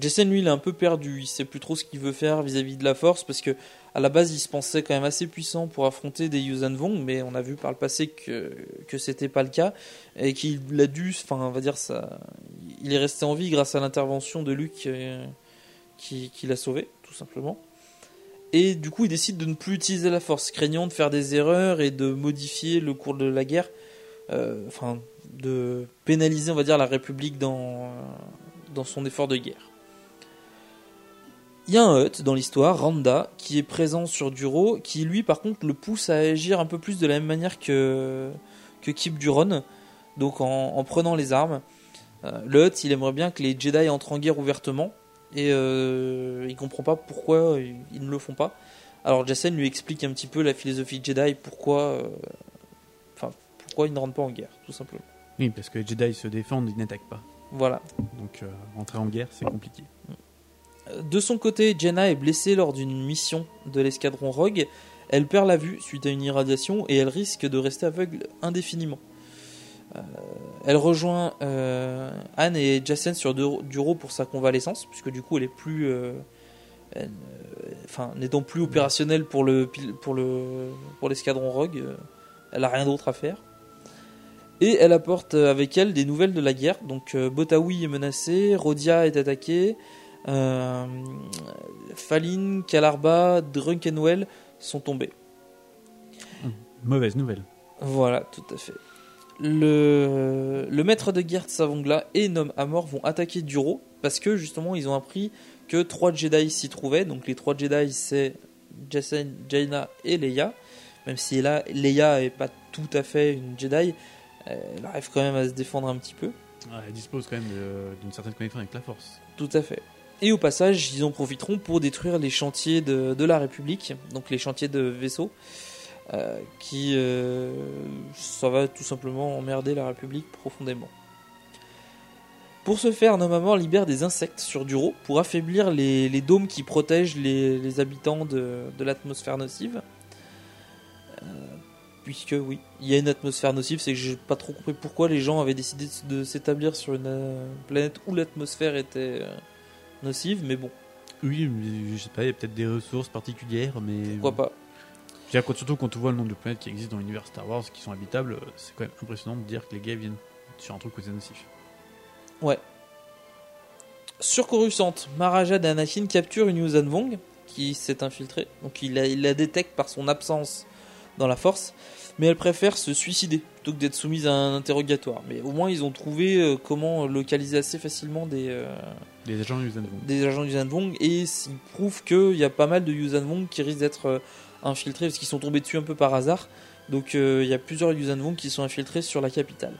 Jacen lui il est un peu perdu, il sait plus trop ce qu'il veut faire vis-à-vis de la force parce que à la base il se pensait quand même assez puissant pour affronter des Yuuzhan Vong, mais on a vu par le passé que, que c'était pas le cas et qu'il a dû, enfin on va dire ça, il est resté en vie grâce à l'intervention de Luke euh, qui, qui l'a sauvé tout simplement, et du coup il décide de ne plus utiliser la force, craignant de faire des erreurs et de modifier le cours de la guerre, enfin euh, de pénaliser on va dire la République dans... Euh, dans son effort de guerre. Il y a un Hutt dans l'histoire, Randa, qui est présent sur Duro, qui lui par contre le pousse à agir un peu plus de la même manière que, que Kip Duron, donc en, en prenant les armes. Euh, le Hutt, il aimerait bien que les Jedi entrent en guerre ouvertement, et euh, il comprend pas pourquoi ils, ils ne le font pas. Alors Jacen lui explique un petit peu la philosophie Jedi, pourquoi, euh, enfin, pourquoi ils ne rentrent pas en guerre, tout simplement. Oui, parce que les Jedi se défendent, ils n'attaquent pas. Voilà. Donc, euh, rentrer en guerre, c'est compliqué. De son côté, Jaina est blessée lors d'une mission de l'escadron Rogue. Elle perd la vue suite à une irradiation et elle risque de rester aveugle indéfiniment. Euh, elle rejoint euh, Han et Jacen sur Duro pour sa convalescence, puisque du coup, elle est plus, euh, elle, euh, enfin, n'étant plus opérationnelle pour le pour le pour l'escadron Rogue, euh, elle a rien d'autre à faire. Et elle apporte avec elle des nouvelles de la guerre. Donc euh, Bothawui est menacé, Rodia est attaqué, euh, Falin, Kalarba, Drunkenwell sont tombés. Mmh, mauvaise nouvelle. Voilà, tout à fait. Le, le maître de guerre de Savongla et Nom Amor vont attaquer Duro parce que justement ils ont appris que trois Jedi s'y trouvaient. Donc les trois Jedi c'est Jacen, Jaina et Leia. Même si là, Leia n'est pas tout à fait une Jedi, elle arrive quand même à se défendre un petit peu. Ouais, elle dispose quand même de, d'une certaine connexion avec la force. Tout à fait. Et au passage, ils en profiteront pour détruire les chantiers de, de la République, donc les chantiers de vaisseaux, euh, qui, euh, ça va tout simplement emmerder la République profondément. Pour ce faire, Nom Amor libère des insectes sur Duro pour affaiblir les, les dômes qui protègent les, les habitants de, de l'atmosphère nocive. Euh, Puisque oui, il y a une atmosphère nocive, c'est que j'ai pas trop compris pourquoi les gens avaient décidé de s'établir sur une euh, planète où l'atmosphère était euh, nocive, mais bon. Oui, mais je sais pas, il y a peut-être des ressources particulières, mais... Pourquoi pas ? J'ai dit, surtout quand on voit le nombre de planètes qui existent dans l'univers Star Wars, qui sont habitables, c'est quand même impressionnant de dire que les gars viennent sur un truc où c'est nocif. Ouais. Sur Coruscant, Mara Jade et Anakin capturent une Yuuzhan Vong, qui s'est infiltrée, donc il la, il la détecte par son absence dans la force, mais elle préfère se suicider plutôt que d'être soumise à un interrogatoire. Mais au moins, ils ont trouvé euh, comment localiser assez facilement des, euh, des agents Yuuzhan Vong. Des agents Yuuzhan Vong, et ils prouvent qu'il y a pas mal de Yuuzhan Vong qui risquent d'être euh, infiltrés parce qu'ils sont tombés dessus un peu par hasard. Donc il euh, y a plusieurs Yuuzhan Vong qui sont infiltrés sur la capitale.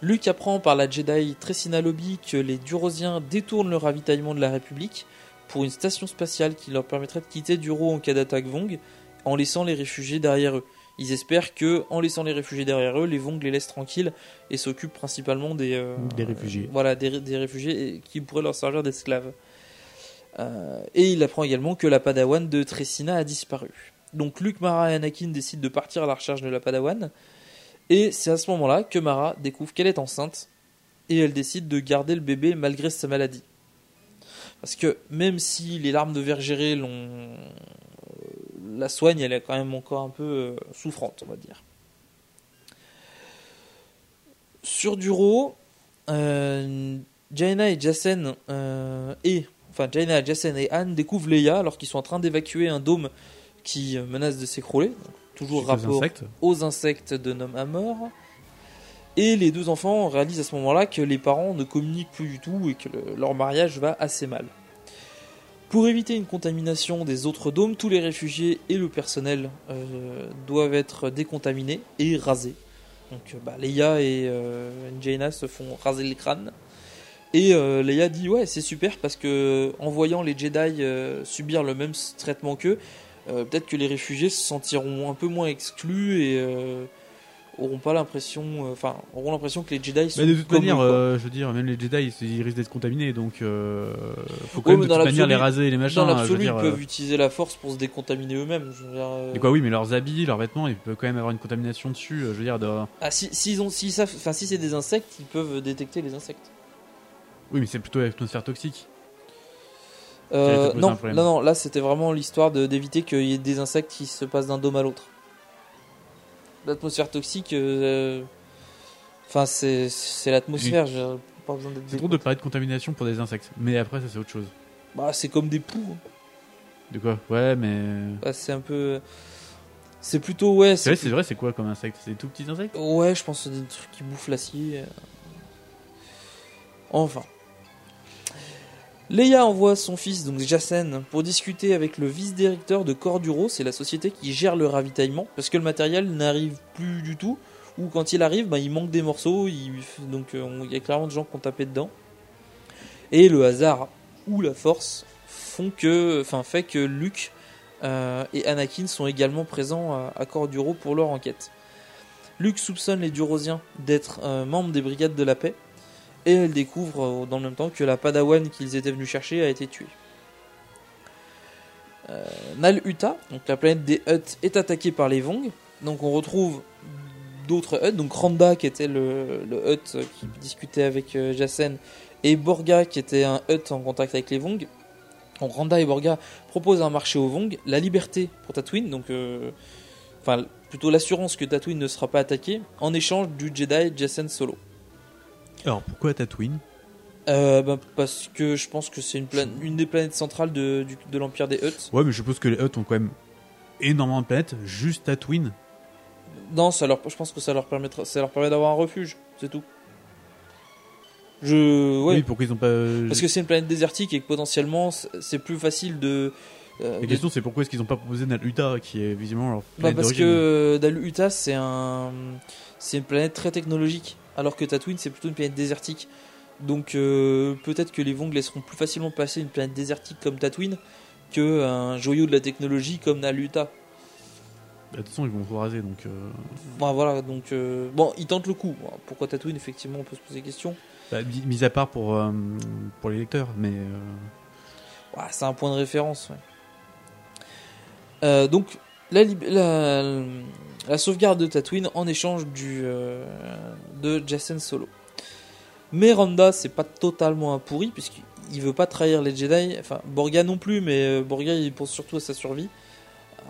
Luke apprend par la Jedi Tresina Lobby que les Durosiens détournent le ravitaillement de la République pour une station spatiale qui leur permettrait de quitter Duro en cas d'attaque Vong, en laissant les réfugiés derrière eux. Ils espèrent que, en laissant les réfugiés derrière eux, les Vong les laissent tranquilles et s'occupent principalement des, euh, des réfugiés. Euh, voilà, des, des réfugiés qui pourraient leur servir d'esclaves. Euh, et il apprend également que la Padawan de Tresina a disparu. Donc Luke, Mara et Anakin décident de partir à la recherche de la Padawan. Et c'est à ce moment-là que Mara découvre qu'elle est enceinte et elle décide de garder le bébé malgré sa maladie. Parce que même si les larmes de Vergere l'ont... la soignent, elle est quand même encore un peu souffrante, on va dire. Sur Duro, euh, Jaina et Jacen euh, et enfin Jaina, Jacen et Anne découvrent Leia alors qu'ils sont en train d'évacuer un dôme qui menace de s'écrouler. Toujours rapport aux insectes. aux insectes de Nom Amor. Et les deux enfants réalisent à ce moment-là que les parents ne communiquent plus du tout et que le, leur mariage va assez mal. Pour éviter une contamination des autres dômes, tous les réfugiés et le personnel euh, doivent être décontaminés et rasés. Donc bah, Leia et euh, Jaina se font raser les crânes. Et euh, Leia dit « Ouais, c'est super parce que en voyant les Jedi euh, subir le même traitement qu'eux, Euh, peut-être que les réfugiés se sentiront un peu moins exclus et euh, auront pas l'impression, enfin euh, auront l'impression que les Jedi sont. Mais de toute manière, euh, je veux dire, même les Jedi, ils risquent d'être contaminés, donc euh, faut quand ouais, même de toute manière les raser et les machins. Dans l'absolu, dire, ils peuvent euh... utiliser la Force pour se décontaminer eux-mêmes. Je veux dire, euh... et quoi, oui, mais leurs habits, leurs vêtements, ils peuvent quand même avoir une contamination dessus. Je veux dire, de... ah si, si ils ont, si ça, enfin si c'est des insectes, ils peuvent détecter les insectes. Oui, mais c'est plutôt l'atmosphère toxique. Euh, non, non, non, là c'était vraiment l'histoire de, d'éviter qu'il y ait des insectes qui se passent d'un dôme à l'autre. L'atmosphère toxique, euh, enfin c'est, c'est l'atmosphère. J'ai pas besoin d'être. C'est trop de parler de contamination pour des insectes, mais après ça c'est autre chose. Bah c'est comme des poux. De quoi ? Ouais, mais. Bah, c'est un peu. C'est plutôt ouais. C'est, c'est, vrai, plus... c'est vrai, c'est quoi comme insecte ? C'est des tout petits insectes ? Ouais, je pense que c'est des trucs qui bouffent l'acier. Enfin. Leia envoie son fils, donc Jacen, pour discuter avec le vice-directeur de Corduro, c'est la société qui gère le ravitaillement, parce que le matériel n'arrive plus du tout, ou quand il arrive, bah, il manque des morceaux, il... donc il y a clairement des gens qui ont tapé dedans. Et le hasard ou la force font que, enfin, fait que Luke euh, et Anakin sont également présents à, à Corduro pour leur enquête. Luke soupçonne les Durosiens d'être euh, membres des brigades de la paix, et elle découvre dans le même temps que la Padawan qu'ils étaient venus chercher a été tuée. Euh, Nal-Hutta, donc la planète des Hutt, est attaquée par les Vong. Donc on retrouve d'autres Hutt, donc Randa qui était le, le Hutt qui discutait avec euh, Jacen, et Borga qui était un Hutt en contact avec les Vong. Donc Randa et Borga proposent un marché aux Vong, la liberté pour Tatooine, donc euh, enfin plutôt l'assurance que Tatooine ne sera pas attaquée, en échange du Jedi Jacen Solo. Alors pourquoi Tatooine ? euh, bah, Parce que je pense que c'est une, plan- une des planètes centrales de, du, de l'Empire des Hutt. Ouais, mais je suppose que les Hutt ont quand même énormément de planètes, juste Tatooine. Non, ça leur, je pense que ça leur, permettra, ça leur permet d'avoir un refuge, c'est tout. Je, ouais. Oui, pourquoi ils ont pas. Parce que c'est une planète désertique et que potentiellement c'est plus facile de. Euh, La question de... c'est pourquoi est-ce qu'ils n'ont pas proposé Nal-Hutta qui est visiblement leur planète bah, parce d'origine. Que Nal-Hutta c'est, un... c'est une planète très technologique. Alors que Tatooine, c'est plutôt une planète désertique. Donc euh, peut-être que les Vong laisseront plus facilement passer une planète désertique comme Tatooine qu'un joyau de la technologie comme Nal-Hutta. Bah, de toute façon, ils vont se raser. Donc, euh... bah, voilà, donc, euh... bon, ils tentent le coup. Pourquoi Tatooine, effectivement, on peut se poser question. Bah, mis à part pour, euh, pour les lecteurs, mais... Euh... Bah, c'est un point de référence. Ouais. Euh, donc, la... la, la... la sauvegarde de Tatooine en échange du, euh, de Jacen Solo. Mais Randa, c'est pas totalement un pourri, puisqu'il veut pas trahir les Jedi. Enfin, Borga non plus, mais Borga, il pense surtout à sa survie,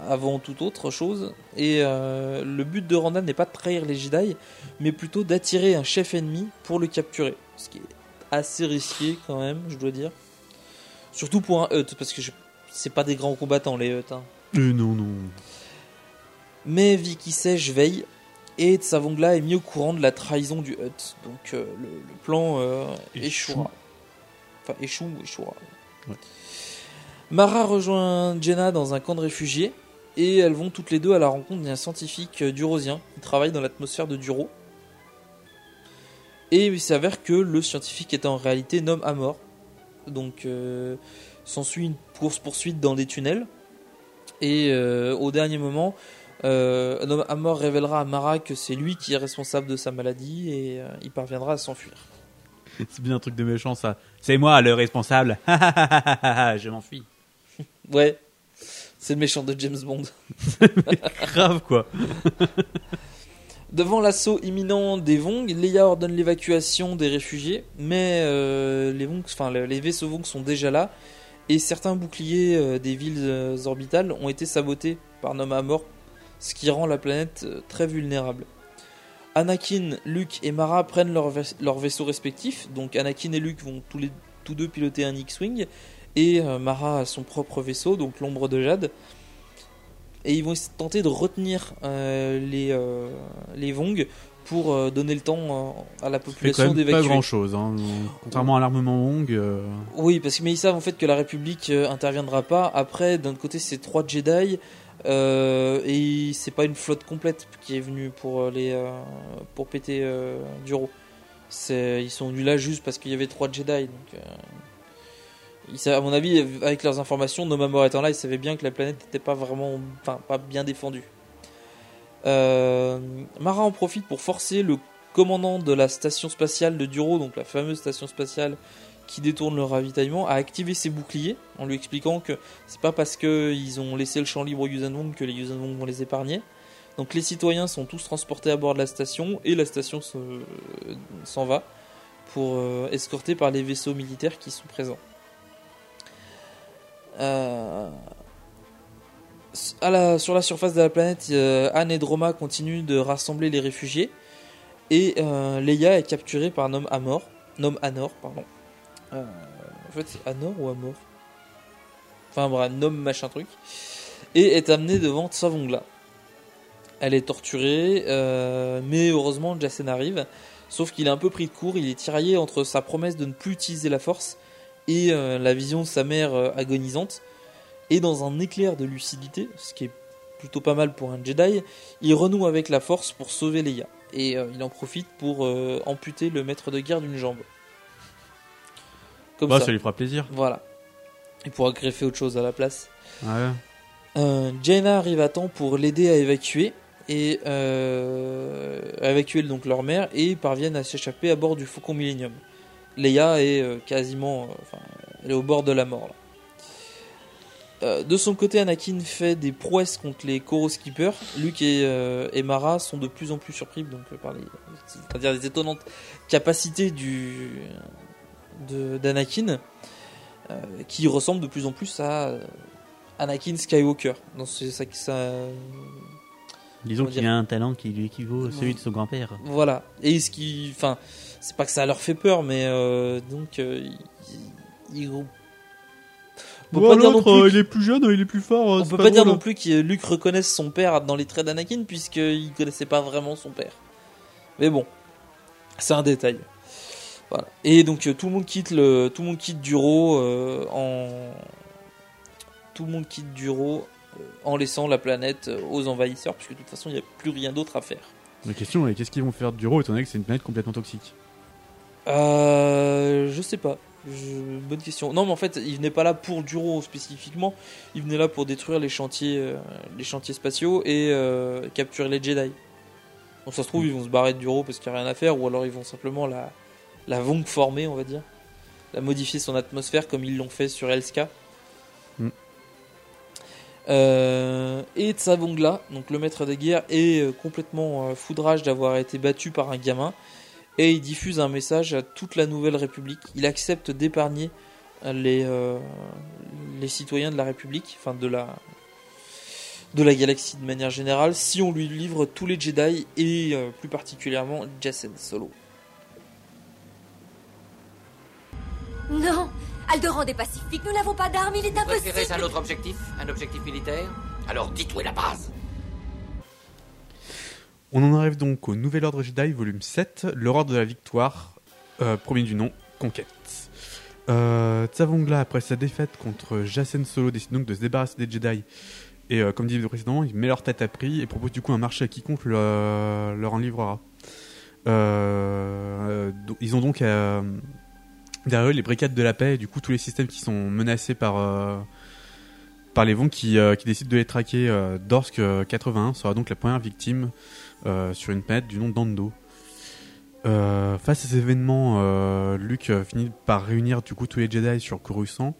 avant toute autre chose. Et euh, le but de Randa n'est pas de trahir les Jedi, mais plutôt d'attirer un chef ennemi pour le capturer. Ce qui est assez risqué, quand même, je dois dire. Surtout pour un Hutt, parce que je... c'est pas des grands combattants, les Hutt. Hein. Euh, non, non... Mais Vicky Sage veille et Tsavongla est mis au courant de la trahison du Hutt. Donc euh, le, le plan euh, échouera. Enfin, échoue ou échouera. Ouais. Mara rejoint Jenna dans un camp de réfugiés et elles vont toutes les deux à la rencontre d'un scientifique durosien qui travaille dans l'atmosphère de Duro. Et il s'avère que le scientifique est en réalité Nom Amor. Donc euh, s'ensuit une course-poursuite dans des tunnels. Et euh, au dernier moment, euh, Nom Amor révélera à Mara que c'est lui qui est responsable de sa maladie et euh, il parviendra à s'enfuir. C'est bien un truc de méchant ça. C'est moi le responsable. Je m'enfuis. Ouais, c'est le méchant de James Bond. Grave quoi. Devant l'assaut imminent des Vong, Leia ordonne l'évacuation des réfugiés, mais euh, les, Vong, enfin, les vaisseaux Vong sont déjà là, et certains boucliers euh, des villes euh, orbitales ont été sabotés par Nom Amor, ce qui rend la planète euh, très vulnérable. Anakin, Luke et Mara prennent leurs vais- leur vaisseaux respectifs, donc Anakin et Luke vont tous, les, tous deux piloter un X-Wing, et euh, Mara a son propre vaisseau, donc l'ombre de Jade. Et ils vont tenter de retenir euh, les, euh, les Vong pour euh, donner le temps euh, à la population d'évacuer. Pas grand chose, hein. Contrairement à l'armement Vong. Euh... Oui, parce que mais ils savent en fait que la République euh, interviendra pas. Après, d'un côté, c'est trois Jedi euh, et c'est pas une flotte complète qui est venue pour les euh, pour péter euh, Duro. C'est, ils sont venus là juste parce qu'il y avait trois Jedi. Donc, euh, ils, à mon avis, avec leurs informations, Nom Amor étant là, ils savaient bien que la planète n'était pas vraiment, enfin, pas bien défendue. Euh, Mara en profite pour forcer le commandant de la station spatiale de Duro, donc la fameuse station spatiale qui détourne le ravitaillement, à activer ses boucliers en lui expliquant que c'est pas parce qu'ils ont laissé le champ libre aux Yuuzhan Vong que les Yuuzhan Vong vont les épargner. Donc les citoyens sont tous transportés à bord de la station et la station se, euh, s'en va pour euh, escortée par les vaisseaux militaires qui sont présents. Euh, à la, sur la surface de la planète, euh, Han et Droma continuent de rassembler les réfugiés et euh, Leia est capturée par Nom Amor. Nom Anor, pardon. Euh, en fait, c'est Anor ou Amor. Enfin, bref, Nom machin truc. Et est amenée devant Tsavongla. Elle est torturée, euh, mais heureusement Jacen arrive. Sauf qu'il est un peu pris de court. Il est tiraillé entre sa promesse de ne plus utiliser la force et euh, la vision de sa mère euh, agonisante, et dans un éclair de lucidité, ce qui est plutôt pas mal pour un Jedi, il renoue avec la force pour sauver Leia, et euh, il en profite pour euh, amputer le maître de guerre d'une jambe. Comme bah, ça. Ça lui fera plaisir. Voilà. Il pourra greffer autre chose à la place. Ouais. Euh, Jaina arrive à temps pour l'aider à évacuer, et euh, à évacuer donc leur mère, et parviennent à s'échapper à bord du Faucon Millenium. Leia est quasiment, enfin, elle est au bord de la mort. Là. Euh, de son côté, Anakin fait des prouesses contre les Coruscanters. Luke et, euh, et Mara sont de plus en plus surpris donc, par les, c'est-à-dire les étonnantes capacités du, de, d'Anakin, euh, qui ressemble de plus en plus à Anakin Skywalker. Donc, c'est ça, ça, disons qu'il a un talent qui lui équivaut à celui de son grand-père. Voilà. Et ce qui, enfin. C'est pas que ça leur fait peur, mais euh, donc euh, ils, ils... on peut ouais, pas dire non plus euh, il est plus jeune, il est plus fort. On peut pas, pas dire non plus que Luke reconnaisse son père dans les traits d'Anakin, puisqu'il connaissait pas vraiment son père. Mais bon, c'est un détail. Voilà. Et donc tout le monde quitte le, tout le monde quitte Duro euh, en, tout le monde quitte Duro euh, en laissant la planète aux envahisseurs, puisque de toute façon il y a plus rien d'autre à faire. La question est qu'est-ce qu'ils vont faire de Duro étant donné que c'est une planète complètement toxique. Euh, je sais pas. Je... Bonne question. Non, mais en fait, ils venaient pas là pour Duro spécifiquement. Ils venaient là pour détruire les chantiers, euh, les chantiers spatiaux et euh, capturer les Jedi. On ça se trouve, mmh. ils vont se barrer de Duro parce qu'il y a rien à faire, ou alors ils vont simplement la la Vong former, on va dire, la modifier son atmosphère comme ils l'ont fait sur Elska. Mmh. Euh, et Tsavongla, donc le maître des guerres, est euh, complètement euh, foudrage d'avoir été battu par un gamin. Et il diffuse un message à toute la Nouvelle République. Il accepte d'épargner les, euh, les citoyens de la République, enfin de la, de la galaxie de manière générale, si on lui livre tous les Jedi et euh, plus particulièrement Jacen Solo. Non, Alderaan est pacifique, nous n'avons pas d'armes, il est impossible. Préférez un autre objectif, un objectif militaire ? Alors dites où est la base. On en arrive donc au Nouvel Ordre Jedi, volume sept, l'Horreur de la Victoire, euh, premier du nom, Conquête. Euh, Tsavangla, après sa défaite contre Jacen Solo, décide donc de se débarrasser des Jedi. Et euh, comme dit le précédent, il met leur tête à prix et propose du coup un marché à quiconque le, leur en livrera. Euh, ils ont donc euh, derrière eux les brigades de la paix et du coup tous les systèmes qui sont menacés par... Euh, par les Vong qui, euh, qui décident de les traquer. euh, Dorsk euh, quatre-vingt-un sera donc la première victime euh, sur une planète du nom d'Ando. Euh, face à ces événements, euh, Luke euh, finit par réunir du coup tous les Jedi sur Coruscant,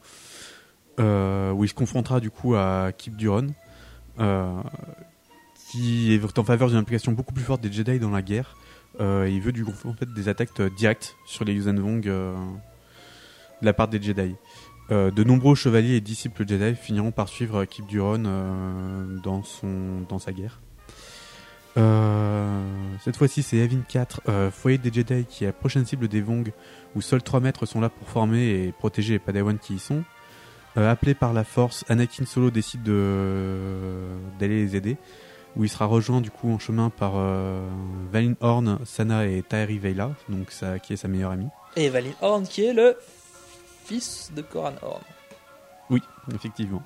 euh, où il se confrontera du coup à Kip Duron, euh, qui est en faveur d'une implication beaucoup plus forte des Jedi dans la guerre. Euh, il veut du coup en fait des attaques euh, directes sur les Yuuzhan Vong euh, de la part des Jedi. Euh, de nombreux chevaliers et disciples Jedi finiront par suivre Kip Duron euh, dans, son, dans sa guerre. Euh, cette fois-ci, c'est Yavin quatre, euh, foyer des Jedi, qui est la prochaine cible des Vong, où seuls trois maîtres sont là pour former et protéger les Padawan qui y sont. Euh, appelé par la Force, Anakin Solo décide de, euh, d'aller les aider, où il sera rejoint du coup en chemin par euh, Valin Horn, Sana et Tahiri Veila, donc ça, qui est sa meilleure amie. Et Valin Horn qui est le fils de Coran Horn. Oui, effectivement.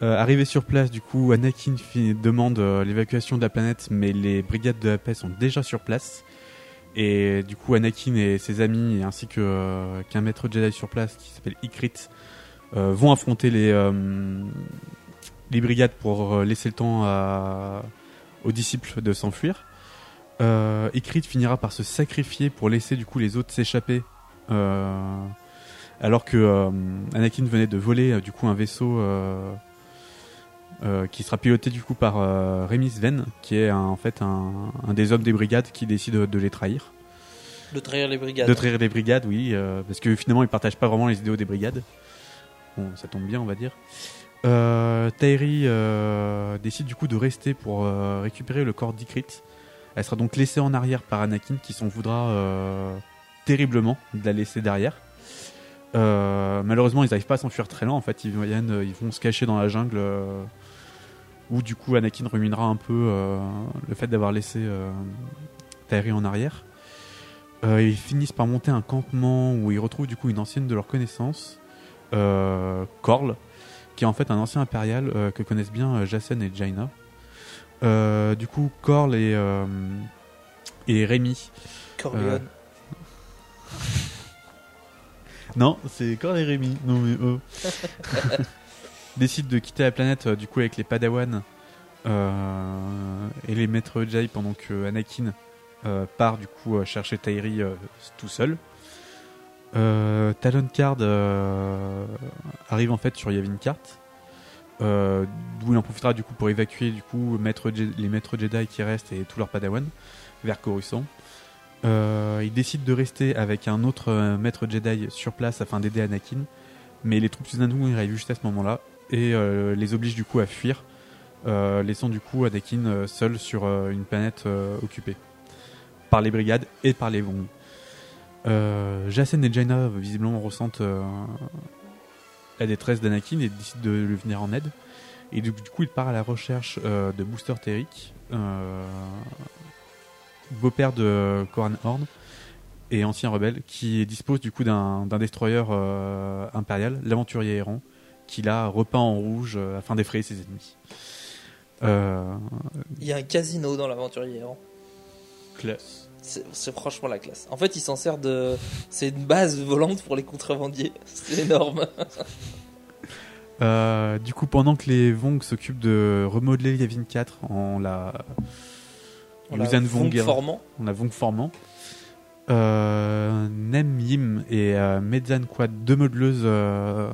Euh, arrivé sur place, du coup, Anakin fi- demande euh, l'évacuation de la planète, mais les brigades de la paix sont déjà sur place. Et du coup, Anakin et ses amis, ainsi que, euh, qu'un maître Jedi sur place qui s'appelle Ikrit, euh, vont affronter les, euh, les brigades pour laisser le temps à, aux disciples de s'enfuir. Euh, Ikrit finira par se sacrifier pour laisser du coup les autres s'échapper. Euh, Alors que euh, Anakin venait de voler euh, du coup un vaisseau euh, euh, qui sera piloté du coup par euh, Remus Ven, qui est un, en fait un, un des hommes des brigades qui décide de, de les trahir. De trahir les brigades. De trahir les brigades, oui, euh, parce que finalement ils partagent pas vraiment les idéaux des brigades. Bon, ça tombe bien, on va dire. Euh, Tahiri euh, décide du coup de rester pour euh, récupérer le corps d'Ikrit. Elle sera donc laissée en arrière par Anakin, qui s'en voudra euh, terriblement de la laisser derrière. Euh, malheureusement, ils n'arrivent pas à s'enfuir très lent. En fait, ils, viennent, ils vont se cacher dans la jungle, euh, où du coup Anakin ruminera un peu euh, le fait d'avoir laissé euh, Tahiri en arrière. Euh, ils finissent par monter un campement où ils retrouvent du coup une ancienne de leur connaissance, euh, Corl, qui est en fait un ancien impérial euh, que connaissent bien euh, Jacen et Jaina. Euh, du coup, Corl et euh, et Rémi. Corleone. Euh, Non, c'est Corl et Rémi. Non mais oh. Décide de quitter la planète euh, du coup avec les Padawan euh, et les maîtres Jedi, pendant que Anakin euh, part du coup euh, chercher Tahiri euh, tout seul. Euh, Talon Card euh, arrive en fait sur Yavin quatre, euh, d'où il en profitera du coup pour évacuer du coup maître Je- les maîtres Jedi qui restent et tous leurs Padawan vers Coruscant. Euh, il décide de rester avec un autre euh, maître Jedi sur place afin d'aider Anakin, mais les troupes Yuuzhan Vong arrivent juste à ce moment-là et euh, les obligent du coup à fuir, euh, laissant du coup Anakin euh, seul sur euh, une planète euh, occupée par les brigades et par les Vong. Euh, Jacen et Jaina visiblement ressentent euh, la détresse d'Anakin et décident de lui venir en aide. Et du coup, il part à la recherche euh, de Booster Terric, Euh, beau-père de Coran Horn et ancien rebelle, qui dispose du coup d'un, d'un destroyer euh, impérial, l'aventurier errant, qui l'a repeint en rouge euh, afin d'effrayer ses ennemis. Euh... Il y a un casino dans l'aventurier errant. Classe. C'est, c'est franchement la classe. En fait, il s'en sert de... C'est une base volante pour les contrebandiers. C'est énorme. euh, du coup, pendant que les Vong s'occupent de remodeler Yavin quatre en la... On a Vong formant. On a Vong formant. Euh, Nem Yim et euh, Medzan Kuat, deux modeleuses euh,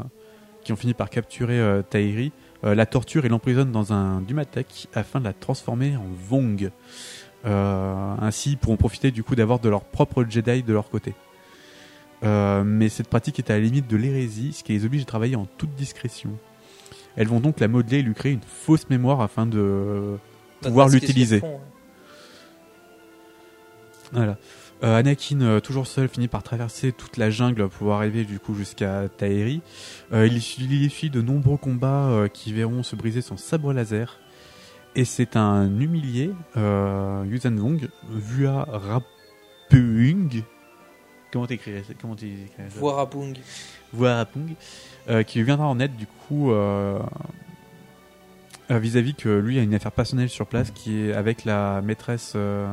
qui ont fini par capturer euh, Tahiri, euh, la torture et l'emprisonnent dans un Dumatec afin de la transformer en Vong. Euh, ainsi, ils pourront profiter du coup d'avoir de leur propre Jedi de leur côté. Euh, mais cette pratique est à la limite de l'hérésie, ce qui les oblige à travailler en toute discrétion. Elles vont donc la modeler et lui créer une fausse mémoire afin de euh, pouvoir l'utiliser. Voilà. Euh, Anakin, euh, toujours seul, finit par traverser toute la jungle pour arriver du coup jusqu'à Tahiri. Euh, il y suffit de nombreux combats euh, qui verront se briser son sabre laser. et c'est un humilié, euh, Yuuzhan Vong, Vua Rapung. Comment t'écrirais ça, comment t'écrirais ça Vua Rapung. Vua Rapung, euh, qui viendra en aide du coup euh, vis-à-vis que lui a une affaire personnelle sur place qui est avec la maîtresse euh,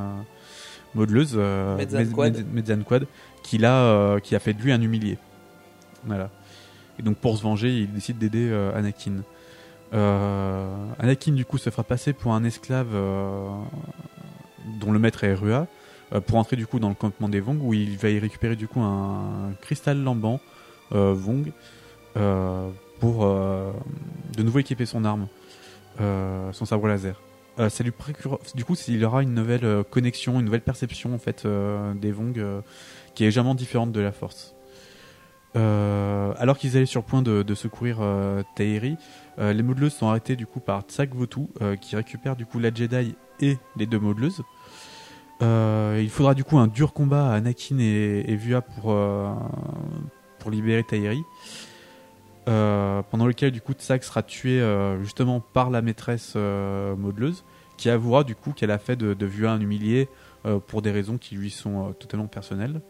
modeleuse, euh, Mezzan Quad, qui, euh, qui a fait de lui un humilié. Voilà. Et donc pour se venger, il décide d'aider euh, Anakin. Euh, Anakin du coup se fera passer pour un esclave euh, dont le maître est Rua euh, pour entrer du coup dans le campement des Vong où il va y récupérer du coup un cristal lambant euh, Vong euh, pour euh, de nouveau équiper son arme, euh, son sabre laser. Euh, ça lui précure... Du coup, il aura une nouvelle euh, connexion, une nouvelle perception en fait euh, des Vong euh, qui est légèrement différente de la Force. Euh, alors qu'ils allaient sur point de, de secourir euh, Tahiri, euh, les modeleuses sont arrêtées du coup par Tsak Votu euh, qui récupère du coup la Jedi et les deux modeleuses. Euh, il faudra du coup un dur combat à Anakin et, et Vua pour euh, pour libérer Tahiri, euh, pendant lequel du coup Tsak sera tué euh, justement par la maîtresse euh, modeleuse qui avouera du coup qu'elle a fait de, de Vua un humilié euh, pour des raisons qui lui sont euh, totalement personnelles.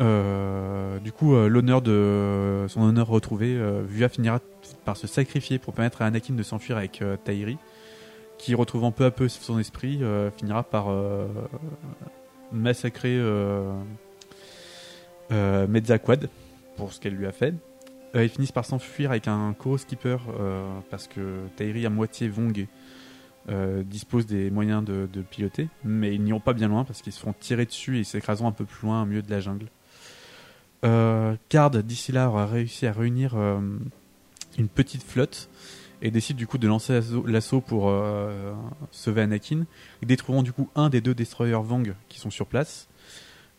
Euh, du coup, euh, l'honneur de euh, son honneur retrouvé, euh, Vua finira par se sacrifier pour permettre à Anakin de s'enfuir avec euh, Tahiri, qui, retrouvant peu à peu son esprit, euh, finira par euh, massacrer euh, euh, Mezzan Quad pour ce qu'elle lui a fait. Euh, ils finissent par s'enfuir avec un co-skipper euh, parce que Tahiri à moitié Vong euh, dispose des moyens de, de piloter, mais ils n'iront pas bien loin parce qu'ils se feront tirer dessus et ils s'écraseront un peu plus loin au milieu de la jungle. Euh, Card d'ici là aura réussi à réunir euh, une petite flotte et décide du coup de lancer l'assaut pour euh, sauver Anakin, détruisant du coup un des deux destroyers Vong qui sont sur place.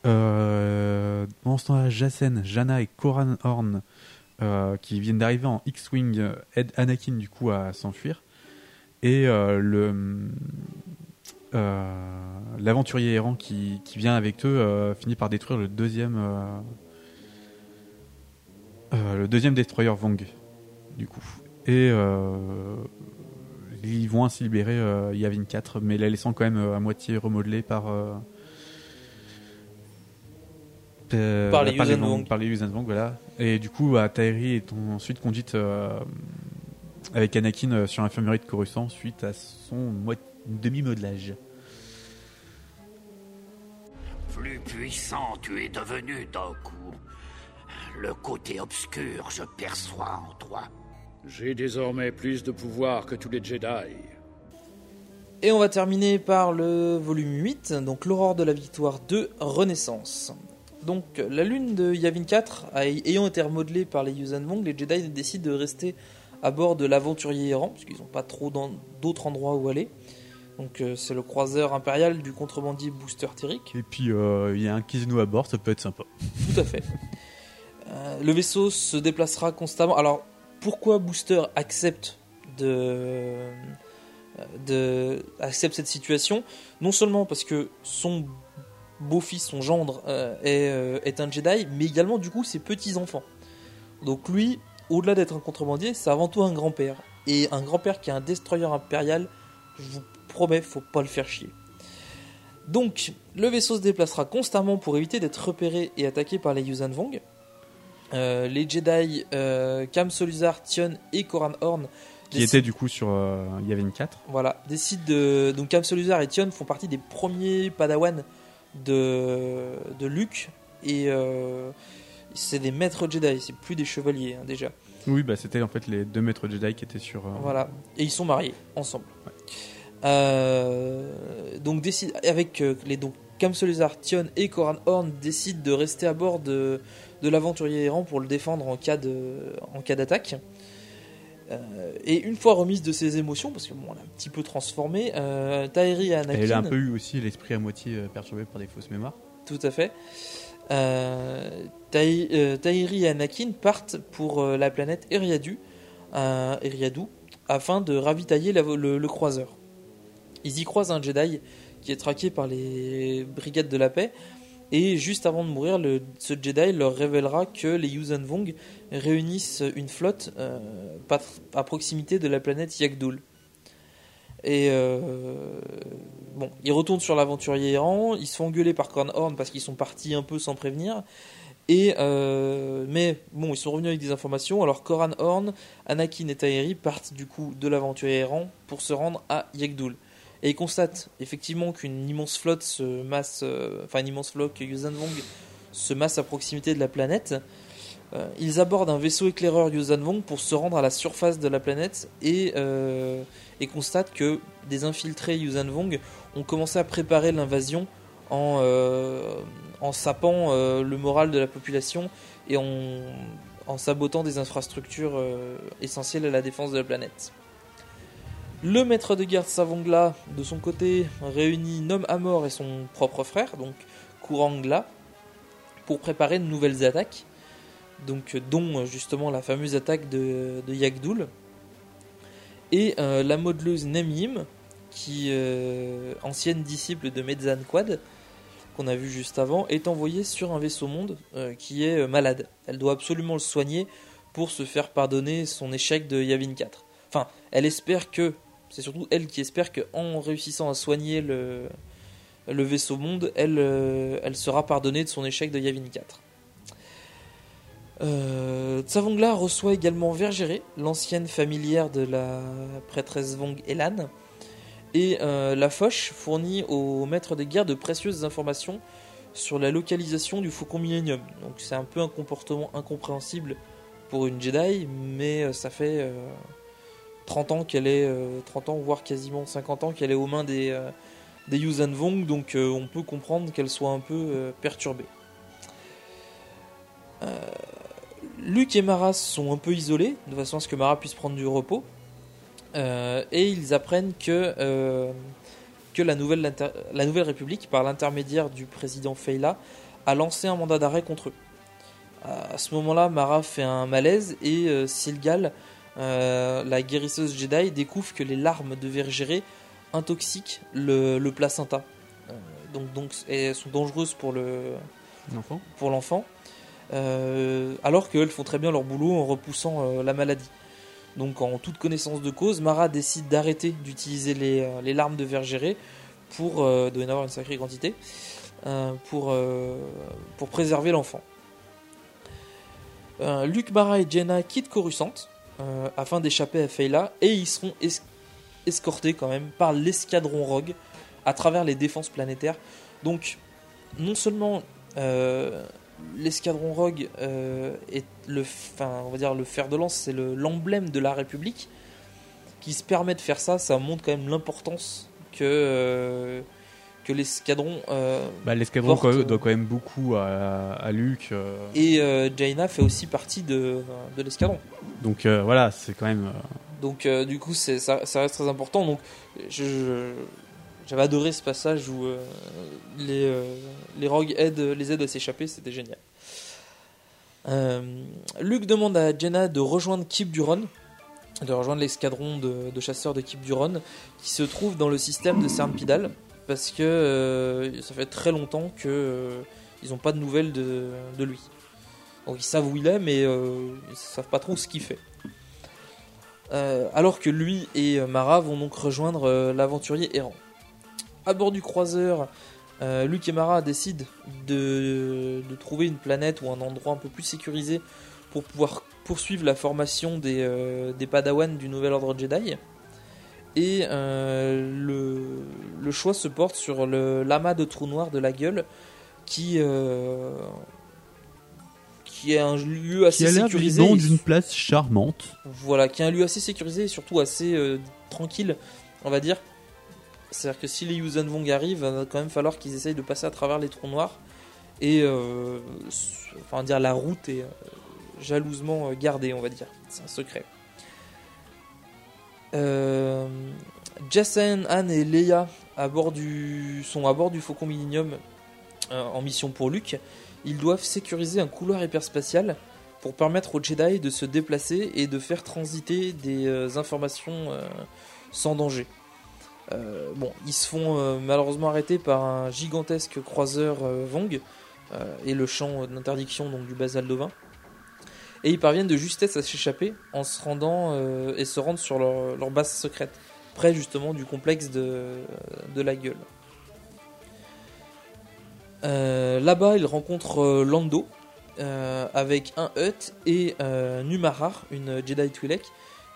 Euh, en ce temps-là, Jacen, Jaina et Koran Horn euh, qui viennent d'arriver en X-Wing aident Anakin du coup à s'enfuir, et euh, le euh, l'aventurier errant qui, qui vient avec eux euh, finit par détruire le deuxième euh, Euh, le deuxième destroyer Vong, du coup. Et euh, ils vont ainsi libérer euh, Yavin quatre, mais la laissant quand même euh, à moitié remodelée par, euh, euh, par les Yuuzhan Vong. Par les Yuuzhan Vong, voilà. Et du coup, bah, Tahiri est ensuite conduite euh, avec Anakin euh, sur l'infirmerie de Coruscant suite à son mo- demi-modelage. Plus puissant tu es devenu d'un coup. Le côté obscur, je perçois en toi. J'ai désormais plus de pouvoir que tous les Jedi. Et on va terminer par le volume huit, donc l'Aurore de la Victoire deux, Renaissance. Donc la lune de Yavin quatre, ayant été remodelée par les Yuuzhan Vong, les Jedi décident de rester à bord de l'aventurier errant, parce qu'ils n'ont pas trop d'autres endroits où aller. Donc euh, c'est le croiseur impérial du contrebandier Booster Terric. Et puis il euh, y a un Kizno à bord, ça peut être sympa. Tout à fait. Euh, le vaisseau se déplacera constamment. Alors, pourquoi Booster accepte de, de accepte cette situation ? Non seulement parce que son beau-fils, son gendre, euh, est, euh, est un Jedi, mais également du coup ses petits-enfants. Donc lui, au-delà d'être un contrebandier, c'est avant tout un grand-père. Et un grand-père qui est un destroyer impérial, je vous promets, faut pas le faire chier. Donc, le vaisseau se déplacera constamment pour éviter d'être repéré et attaqué par les Yuuzhan Vong. Euh, les Jedi euh, Kam Soluzar, Tion et Koran Horn qui décident... étaient du coup sur euh, Yavin quatre. Voilà, décident de... donc Kam Soluzar et Tion font partie des premiers Padawan de de Luke et euh, c'est des maîtres Jedi, c'est plus des chevaliers hein, déjà. Oui, bah c'était en fait les deux maîtres Jedi qui étaient sur. Euh... Voilà, et ils sont mariés ensemble. Ouais. Euh, donc décide avec euh, les donc Kam Soluzar, Tion et Koran Horn décident de rester à bord de de l'aventurier errant pour le défendre en cas, de, en cas d'attaque. Euh, et une fois remise de ses émotions, parce que bon, on l'a un petit peu transformé, euh, Tahiri et Anakin... Elle a un peu eu aussi l'esprit à moitié perturbé par des fausses mémoires. Tout à fait. Euh, Tahiri, euh, Tahiri et Anakin partent pour euh, la planète Eriadu, euh, Eriadu afin de ravitailler la, le, le croiseur. Ils y croisent un Jedi qui est traqué par les brigades de la paix. Et juste avant de mourir, le, ce Jedi leur révélera que les Yuuzhan Vong réunissent une flotte euh, à proximité de la planète Yakdul. Et euh, bon, ils retournent sur l'aventurier errant, ils se font engueuler par Kornhorn parce qu'ils sont partis un peu sans prévenir. Et euh, mais bon, ils sont revenus avec des informations. Alors Kornhorn, Anakin et Tahiri partent du coup de l'aventurier errant pour se rendre à Yavin. Et ils constatent effectivement qu'une immense flotte se masse, euh, enfin une immense flotte Yuuzhan Vong se masse à proximité de la planète. Euh, ils abordent un vaisseau éclaireur Yuuzhan Vong pour se rendre à la surface de la planète et, euh, et constatent que des infiltrés Yuuzhan Vong ont commencé à préparer l'invasion en, euh, en sapant euh, le moral de la population et en, en sabotant des infrastructures euh, essentielles à la défense de la planète. Le maître de garde Savongla, de son côté, réunit Nom Amor et son propre frère, donc Kurangla, pour préparer de nouvelles attaques, donc, dont justement la fameuse attaque de, de Yavin. Et euh, la modeleuse Nemim, qui euh, ancienne disciple de Mezzan Quad, qu'on a vu juste avant, est envoyée sur un vaisseau monde euh, qui est malade. Elle doit absolument le soigner pour se faire pardonner son échec de Yavin quatre. Enfin, elle espère que... C'est surtout elle qui espère qu'en réussissant à soigner le, le vaisseau monde, elle, euh, elle sera pardonnée de son échec de Yavin quatre. Euh, Tsavongla reçoit également Vergere, l'ancienne familière de la prêtresse Vong Elan, et euh, la Foch fournit au maître de guerre de précieuses informations sur la localisation du Faucon Millenium. Donc c'est un peu un comportement incompréhensible pour une Jedi, mais ça fait... Euh, trente ans qu'elle est, euh, trente ans voire quasiment cinquante ans qu'elle est aux mains des, euh, des Yuuzhan Vong, donc euh, on peut comprendre qu'elle soit un peu euh, perturbée. Euh, Luke et Mara sont un peu isolés, de façon à ce que Mara puisse prendre du repos, euh, et ils apprennent que, euh, que la, nouvelle la Nouvelle République, par l'intermédiaire du président Veila, a lancé un mandat d'arrêt contre eux. À ce moment-là, Mara fait un malaise et euh, Silgal... Euh, la guérisseuse Jedi découvre que les larmes de Vergere intoxiquent le, le placenta, euh, donc, donc elles sont dangereuses pour le l'enfant. Pour l'enfant, euh, alors qu'elles font très bien leur boulot en repoussant euh, la maladie. Donc en toute connaissance de cause, Mara décide d'arrêter d'utiliser les, euh, les larmes de Vergere pour euh, doit y en avoir une sacrée quantité euh, pour euh, pour préserver l'enfant. Euh, Luke, Mara et Jaina quittent Coruscant. Euh, afin d'échapper à Veila, et ils seront es- escortés quand même par l'escadron Rogue à travers les défenses planétaires. Donc non seulement euh, l'escadron Rogue euh, est le, enfin, on va dire le fer de lance, c'est le, l'emblème de la République qui se permet de faire ça. Ça montre quand même l'importance que euh, que l'escadron euh, bah, l'escadron porte, doit quand même beaucoup à, à Luke euh... et euh, Jaina fait aussi partie de, de l'escadron, donc euh, voilà, c'est quand même euh... donc euh, du coup c'est, ça, ça reste très important. Donc je, je, j'avais adoré ce passage où euh, les, euh, les rogues aident, les aident à s'échapper, c'était génial. euh, Luke demande à Jaina de rejoindre Kip Duron, de rejoindre l'escadron de, de chasseurs de Kip Duron qui se trouve dans le système de Serpidal, parce que euh, ça fait très longtemps qu'ils euh, n'ont pas de nouvelles de, de lui. Donc ils savent où il est, mais euh, ils ne savent pas trop ce qu'il fait. Euh, alors que lui et Mara vont donc rejoindre euh, l'aventurier errant. À bord du croiseur, euh, Luke et Mara décident de, de trouver une planète ou un endroit un peu plus sécurisé pour pouvoir poursuivre la formation des, euh, des Padawan du Nouvel Ordre Jedi. Et euh, le, le choix se porte sur le lama de trou noir de la gueule, qui euh, qui est un lieu assez sécurisé. Qui a l'air d'une place charmante. Voilà, qui est un lieu assez sécurisé et surtout assez euh, tranquille, on va dire. C'est-à-dire que si les Yuuzhan Vong arrivent, il va quand même falloir qu'ils essayent de passer à travers les trous noirs. Et euh, enfin dire la route est euh, jalousement gardée, on va dire. C'est un secret. Euh, Jacen, Han et Leia à bord du, sont à bord du Faucon Millenium euh, en mission pour Luke. Ils doivent sécuriser un couloir hyperspatial pour permettre aux Jedi de se déplacer et de faire transiter des euh, informations euh, sans danger. Euh, bon, ils se font euh, malheureusement arrêter par un gigantesque croiseur euh, Vong euh, et le champ d'interdiction donc, du Basaldovin. Et ils parviennent de justesse à s'échapper en se rendant euh, et se rendent sur leur, leur base secrète. près justement du complexe de, de la gueule. Euh, là-bas, il rencontre euh, Lando euh, avec un Hutt et euh, Numarar, une Jedi Twi'lek,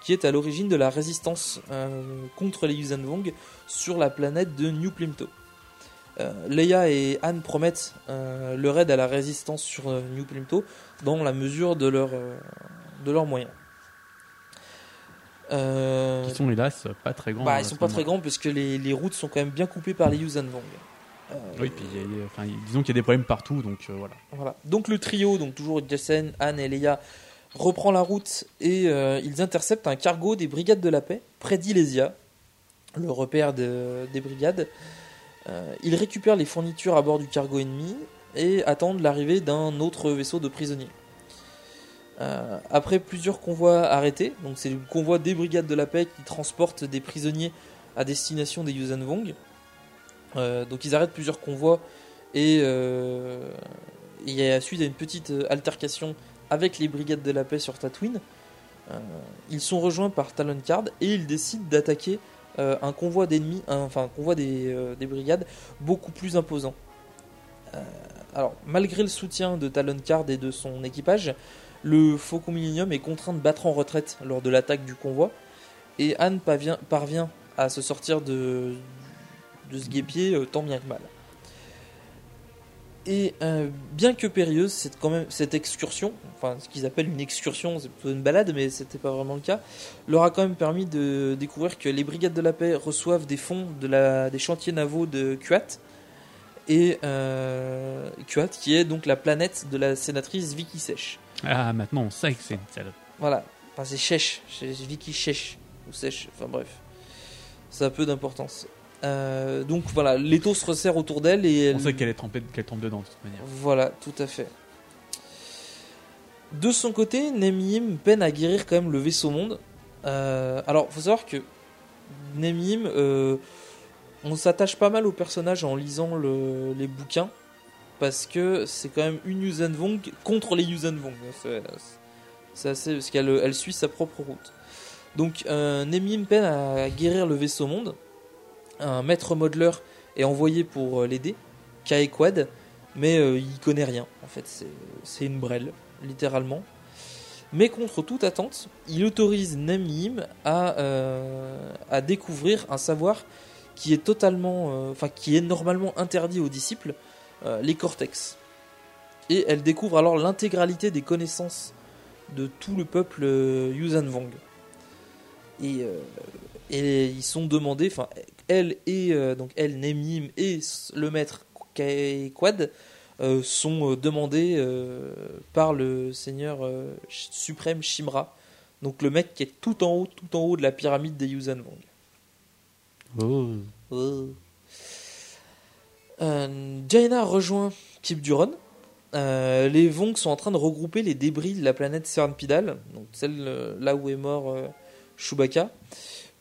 qui est à l'origine de la résistance euh, contre les Yuuzhan Vong sur la planète de New Plimto. Euh, Leia et Han promettent euh, leur aide à la résistance sur euh, New Plimto dans la mesure de leurs euh, de leurs moyens. Euh... Qui sont hélas pas très grands. Bah, ils sont pas très grands parce que les, les routes sont quand même bien coupées par les Yuuzhan Vong. Euh... Oui, puis y a, y a, enfin, disons qu'il y a des problèmes partout, donc euh, voilà. Voilà. Donc le trio, donc toujours Jacen, Han et Leia, reprend la route et euh, ils interceptent un cargo des Brigades de la Paix près d'Ilésia, le repère de, des Brigades. Euh, ils récupèrent les fournitures à bord du cargo ennemi et attendent l'arrivée d'un autre vaisseau de prisonniers. Euh, après plusieurs convois arrêtés, donc c'est le convoi des Brigades de la Paix qui transporte des prisonniers à destination des Yuuzhan Vong. Euh, donc ils arrêtent plusieurs convois et euh, il y a suite à une petite altercation avec les Brigades de la Paix sur Tatooine. Euh, ils sont rejoints par Talon Card et ils décident d'attaquer euh, un convoi d'ennemis, un, enfin un convoi des, euh, des brigades beaucoup plus imposant. Euh, alors malgré le soutien de Talon Card et de son équipage, le Faucon Millenium est contraint de battre en retraite lors de l'attaque du convoi et Han parvient, parvient à se sortir de, de ce guêpier euh, tant bien que mal. Et euh, bien que périlleuse, c'est quand même cette excursion, enfin ce qu'ils appellent une excursion, c'est plutôt une balade, mais c'était pas vraiment le cas, leur a quand même permis de découvrir que les Brigades de la Paix reçoivent des fonds de la, des chantiers navaux de Kuat, et euh, Kuat qui est donc la planète de la sénatrice Vicky Sèche. Ah, maintenant on sait que c'est une salope. Voilà, enfin c'est Sèche, c'est Vicky Sèche, ou Sèche, enfin bref, ça a peu d'importance. Euh, donc voilà, l'étau se resserre autour d'elle et on elle... sait qu'elle est trempée, qu'elle tombe dedans de toute manière. Voilà, tout à fait. De son côté, Nemihim peine à guérir quand même le vaisseau monde. Euh, alors, faut savoir que Nemihim, euh, on s'attache pas mal au personnage en lisant le, les bouquins parce que c'est quand même une Yuuzhan Vong contre les Yuuzhan Vong. C'est, c'est assez parce qu'elle elle suit sa propre route. Donc euh, Nemihim peine à guérir le vaisseau monde. Un maître modeleur est envoyé pour l'aider, Kaequad, mais euh, il connaît rien. En fait, c'est, c'est une brêle, littéralement. Mais contre toute attente, il autorise Nemihim à, euh, à découvrir un savoir qui est totalement, enfin euh, qui est normalement interdit aux disciples, euh, les cortex. Et elle découvre alors l'intégralité des connaissances de tout le peuple euh, Yuuzhan Vong. Et, euh, et ils sont demandés, enfin. Elle et euh, donc elle, Nemihim et le maître Kaequad euh, sont euh, demandés euh, par le seigneur euh, suprême Shimra, donc le mec qui est tout en haut, tout en haut de la pyramide des Yuuzhan Vong. Oh. Oh. Euh, Jaina rejoint Kip Duron. Euh, les Vong sont en train de regrouper les débris de la planète Cernpidal, donc celle euh, là où est mort euh, Chewbacca.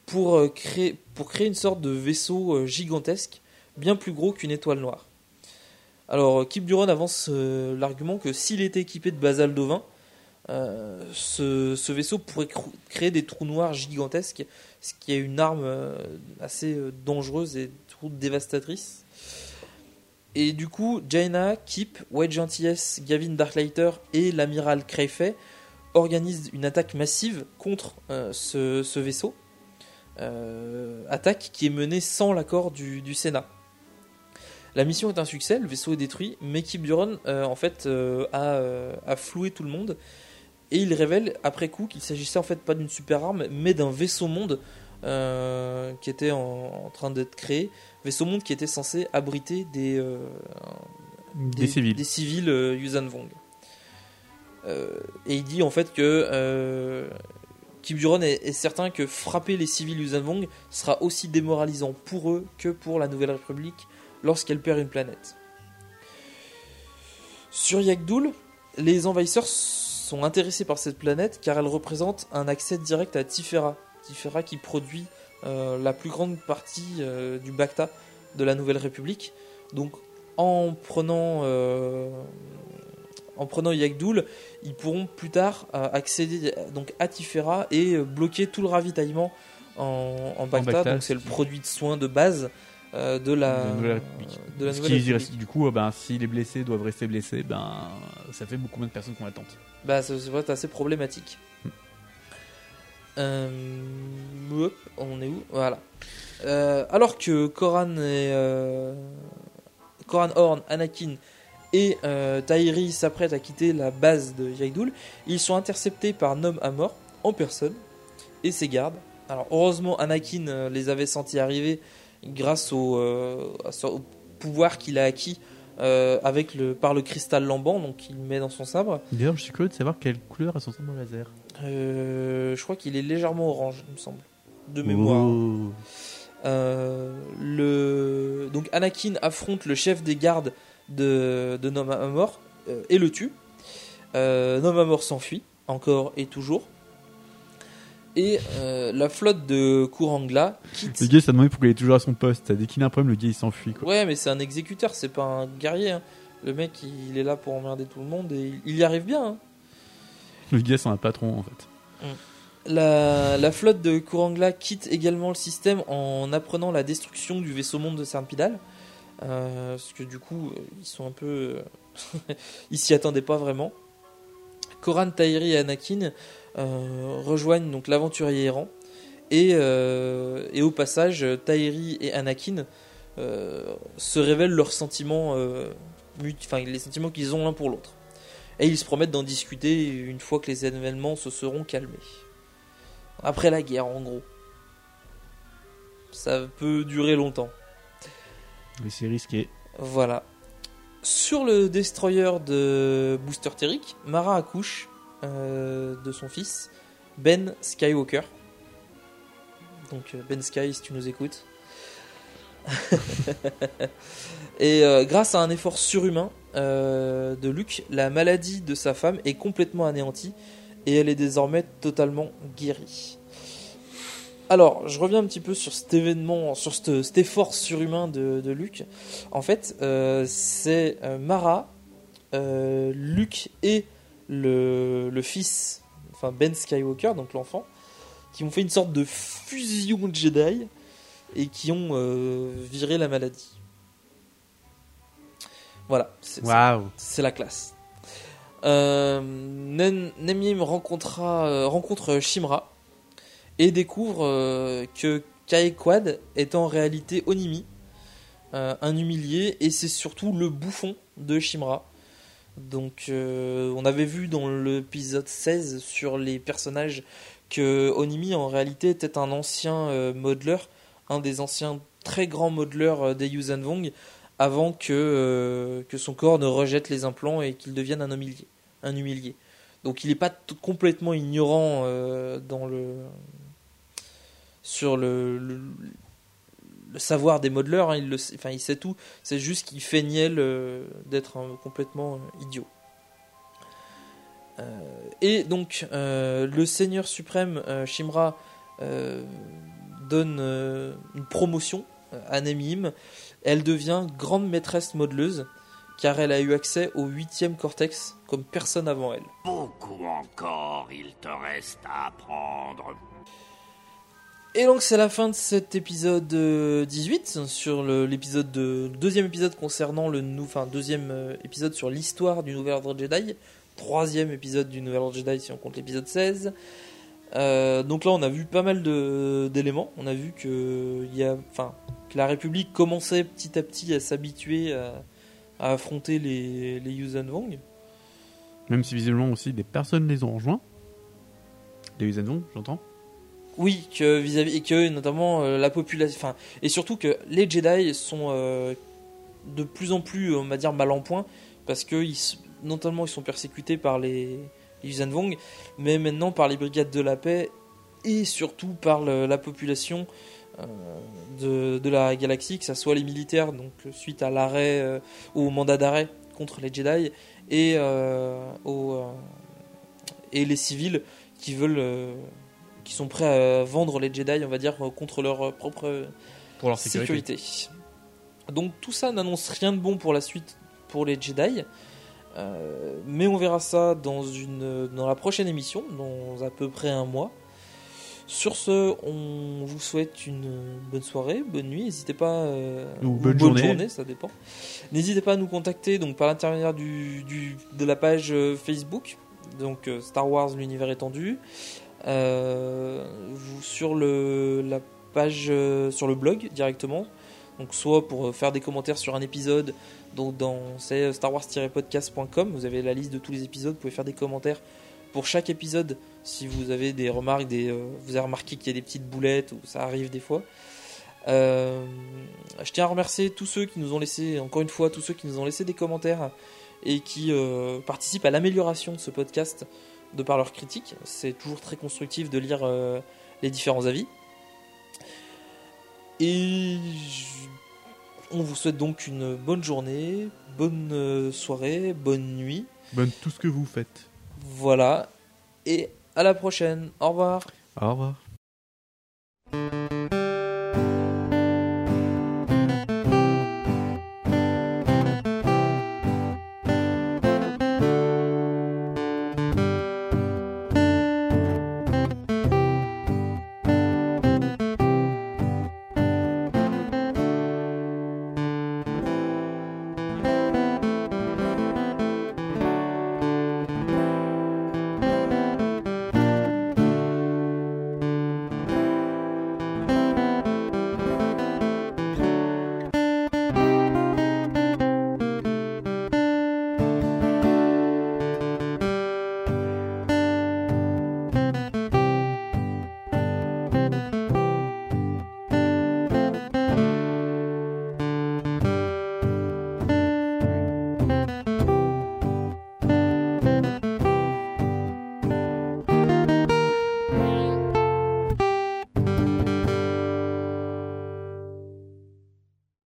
Pour créer, pour créer une sorte de vaisseau gigantesque, bien plus gros qu'une étoile noire. Alors, Kip Duron avance euh, l'argument que s'il était équipé de basal d'ovin, euh, ce, ce vaisseau pourrait cr- créer des trous noirs gigantesques, ce qui est une arme euh, assez euh, dangereuse et trop dévastatrice. Et du coup, Jaina, Kip, Wedge Antilles, Yavin Darklighter et l'amiral Crayfay organisent une attaque massive contre euh, ce, ce vaisseau. Euh, attaque qui est menée sans l'accord du, du Sénat. La mission est un succès, le vaisseau est détruit, mais Kip Duron euh, en fait euh, a, euh, a floué tout le monde et il révèle après coup qu'il s'agissait en fait pas d'une super arme mais d'un vaisseau monde euh, qui était en, en train d'être créé, vaisseau monde qui était censé abriter des euh, des, des civils, des civils euh, Yuuzhan Vong. Euh, et il dit en fait que euh, Kip Duron est, est certain que frapper les civils Yuuzhan Vong sera aussi démoralisant pour eux que pour la Nouvelle République lorsqu'elle perd une planète. Sur Yakdul, les envahisseurs sont intéressés par cette planète car elle représente un accès direct à Tifera, Tifera qui produit euh, la plus grande partie euh, du Bacta de la Nouvelle République. Donc en prenant... Euh, En prenant Yakdul, ils pourront plus tard euh, accéder donc, à Tifera et euh, bloquer tout le ravitaillement en, en, Bacta, en Bacta, donc c'est le produit de soins de base euh, de la de Nouvelle République. De la Nouvelle République. Reste, du coup, euh, ben, si les blessés doivent rester blessés, ben, ça fait beaucoup moins de personnes qu'on attente. Bah, c'est, c'est assez problématique. Hmm. Euh, hop, on est où ? Voilà. Euh, alors que Coran et euh, Coran Horn, Anakin et euh, Tahiri s'apprêtent à quitter la base de Yaddul, ils sont interceptés par Nom Amor en personne et ses gardes. Alors heureusement, Anakin euh, les avait sentis arriver grâce au, euh, au pouvoir qu'il a acquis euh, avec le, par le cristal lambant, donc il met dans son sabre. D'ailleurs, je suis curieux de savoir quelle couleur a son sabre laser. Euh, je crois qu'il est légèrement orange, il me semble, de mémoire. Ouh. Euh, le... Donc Anakin affronte le chef des gardes de, de Nom Amor euh, et le tue. Euh, Nom Amor s'enfuit, encore et toujours. Et euh, la flotte de Kurangla quitte. Le gars, ça demande pourquoi il est toujours à son poste. Dès qu'il a un problème, le gars il s'enfuit. Quoi. Ouais, mais c'est un exécuteur, c'est pas un guerrier. Hein. Le mec il est là pour emmerder tout le monde et il y arrive bien. Hein. Le gars c'est un patron en fait. Mm. La, la flotte de Kurangla quitte également le système en apprenant la destruction du vaisseau monde de Serpidal. Euh, parce que du coup, ils sont un peu. Ils s'y attendaient pas vraiment. Coran, Tahiri et Anakin euh, rejoignent donc l'aventurier errant. Et, euh, et au passage, Tahiri et Anakin euh, se révèlent leurs sentiments, euh, mut- enfin, les sentiments qu'ils ont l'un pour l'autre. Et ils se promettent d'en discuter une fois que les événements se seront calmés. Après la guerre, en gros. Ça peut durer longtemps. Mais c'est risqué. Voilà. Sur le destroyer de Booster Terric, Mara accouche euh, de son fils, Ben Skywalker. Donc Ben Sky, si tu nous écoutes. Et euh, grâce à un effort surhumain euh, de Luke, la maladie de sa femme est complètement anéantie. Et elle est désormais totalement guérie. Alors, je reviens un petit peu sur cet événement, sur cet, cet effort surhumain de, de Luke. En fait, euh, c'est Mara, euh, Luke et le, le fils, enfin Ben Skywalker, donc l'enfant, qui ont fait une sorte de fusion de Jedi et qui ont euh, viré la maladie. Voilà, c'est, wow. c'est, c'est la classe. Euh, Nemim rencontra, rencontre Shimra et découvre euh, que Kaequad est en réalité Onimi, euh, un humilié, et c'est surtout le bouffon de Shimra. Donc euh, on avait vu dans l'épisode seize sur les personnages que Onimi en réalité était un ancien euh, modeleur, un des anciens très grands modeleurs euh, des Yuuzhan Vong, avant que, euh, que son corps ne rejette les implants et qu'il devienne un humilié. Un humilié. Donc il n'est pas t- complètement ignorant euh, dans le, sur le, le, le savoir des modeleurs, hein, il, le, enfin, il sait tout, c'est juste qu'il feignait le, d'être hein, complètement euh, idiot. Euh, et donc euh, le Seigneur Suprême, euh, Shimra, euh, donne euh, une promotion à Nemim. Elle devient grande maîtresse modeleuse, car elle a eu accès au huitième cortex comme personne avant elle. Beaucoup encore, il te reste à apprendre. Et donc c'est la fin de cet épisode dix-huit, sur le, l'épisode de, deuxième épisode concernant le nou, enfin deuxième épisode sur l'histoire du Nouvel Ordre Jedi, troisième épisode du Nouvel Ordre Jedi si on compte l'épisode seize. Euh, donc là on a vu pas mal de, d'éléments, on a vu que il y a, enfin. Que la République commençait petit à petit à s'habituer à, à affronter les, les Yuuzhan Vong. Même si visiblement aussi des personnes les ont rejoints. Les Yuuzhan Vong, j'entends. Oui, que vis-à-vis et que notamment euh, la population, enfin et surtout que les Jedi sont euh, de plus en plus, on va dire, mal en point, parce que ils, notamment ils sont persécutés par les, les Yuuzhan Vong, mais maintenant par les brigades de la paix et surtout par le, la population. De, de la galaxie, que ça soit les militaires, donc suite à l'arrêt euh, au mandat d'arrêt contre les Jedi, et euh, aux, euh, et les civils qui veulent, euh, qui sont prêts à vendre les Jedi, on va dire, contre leur propre pour leur sécurité. sécurité. Donc tout ça n'annonce rien de bon pour la suite pour les Jedi, euh, mais on verra ça dans une dans la prochaine émission, dans à peu près un mois. Sur ce, on vous souhaite une bonne soirée, bonne nuit, n'hésitez pas, euh, ou bonne, bonne journée. journée, ça dépend. N'hésitez pas à nous contacter donc, par l'intermédiaire du, du, de la page euh, Facebook, donc euh, Star Wars L'univers étendu, euh, vous, sur, le, la page, euh, sur le blog directement, donc soit pour faire des commentaires sur un épisode, donc dans c'est star wars podcast point com, vous avez la liste de tous les épisodes, vous pouvez faire des commentaires pour chaque épisode. Si vous avez des remarques, des, euh, vous avez remarqué qu'il y a des petites boulettes, ou ça arrive des fois. Euh, je tiens à remercier tous ceux qui nous ont laissé, encore une fois, tous ceux qui nous ont laissé des commentaires et qui euh, participent à l'amélioration de ce podcast de par leurs critiques. C'est toujours très constructif de lire euh, les différents avis. Et je... on vous souhaite donc une bonne journée, bonne soirée, bonne nuit. Bonne tout ce que vous faites. Voilà. Et... à la prochaine. Au revoir. Au revoir.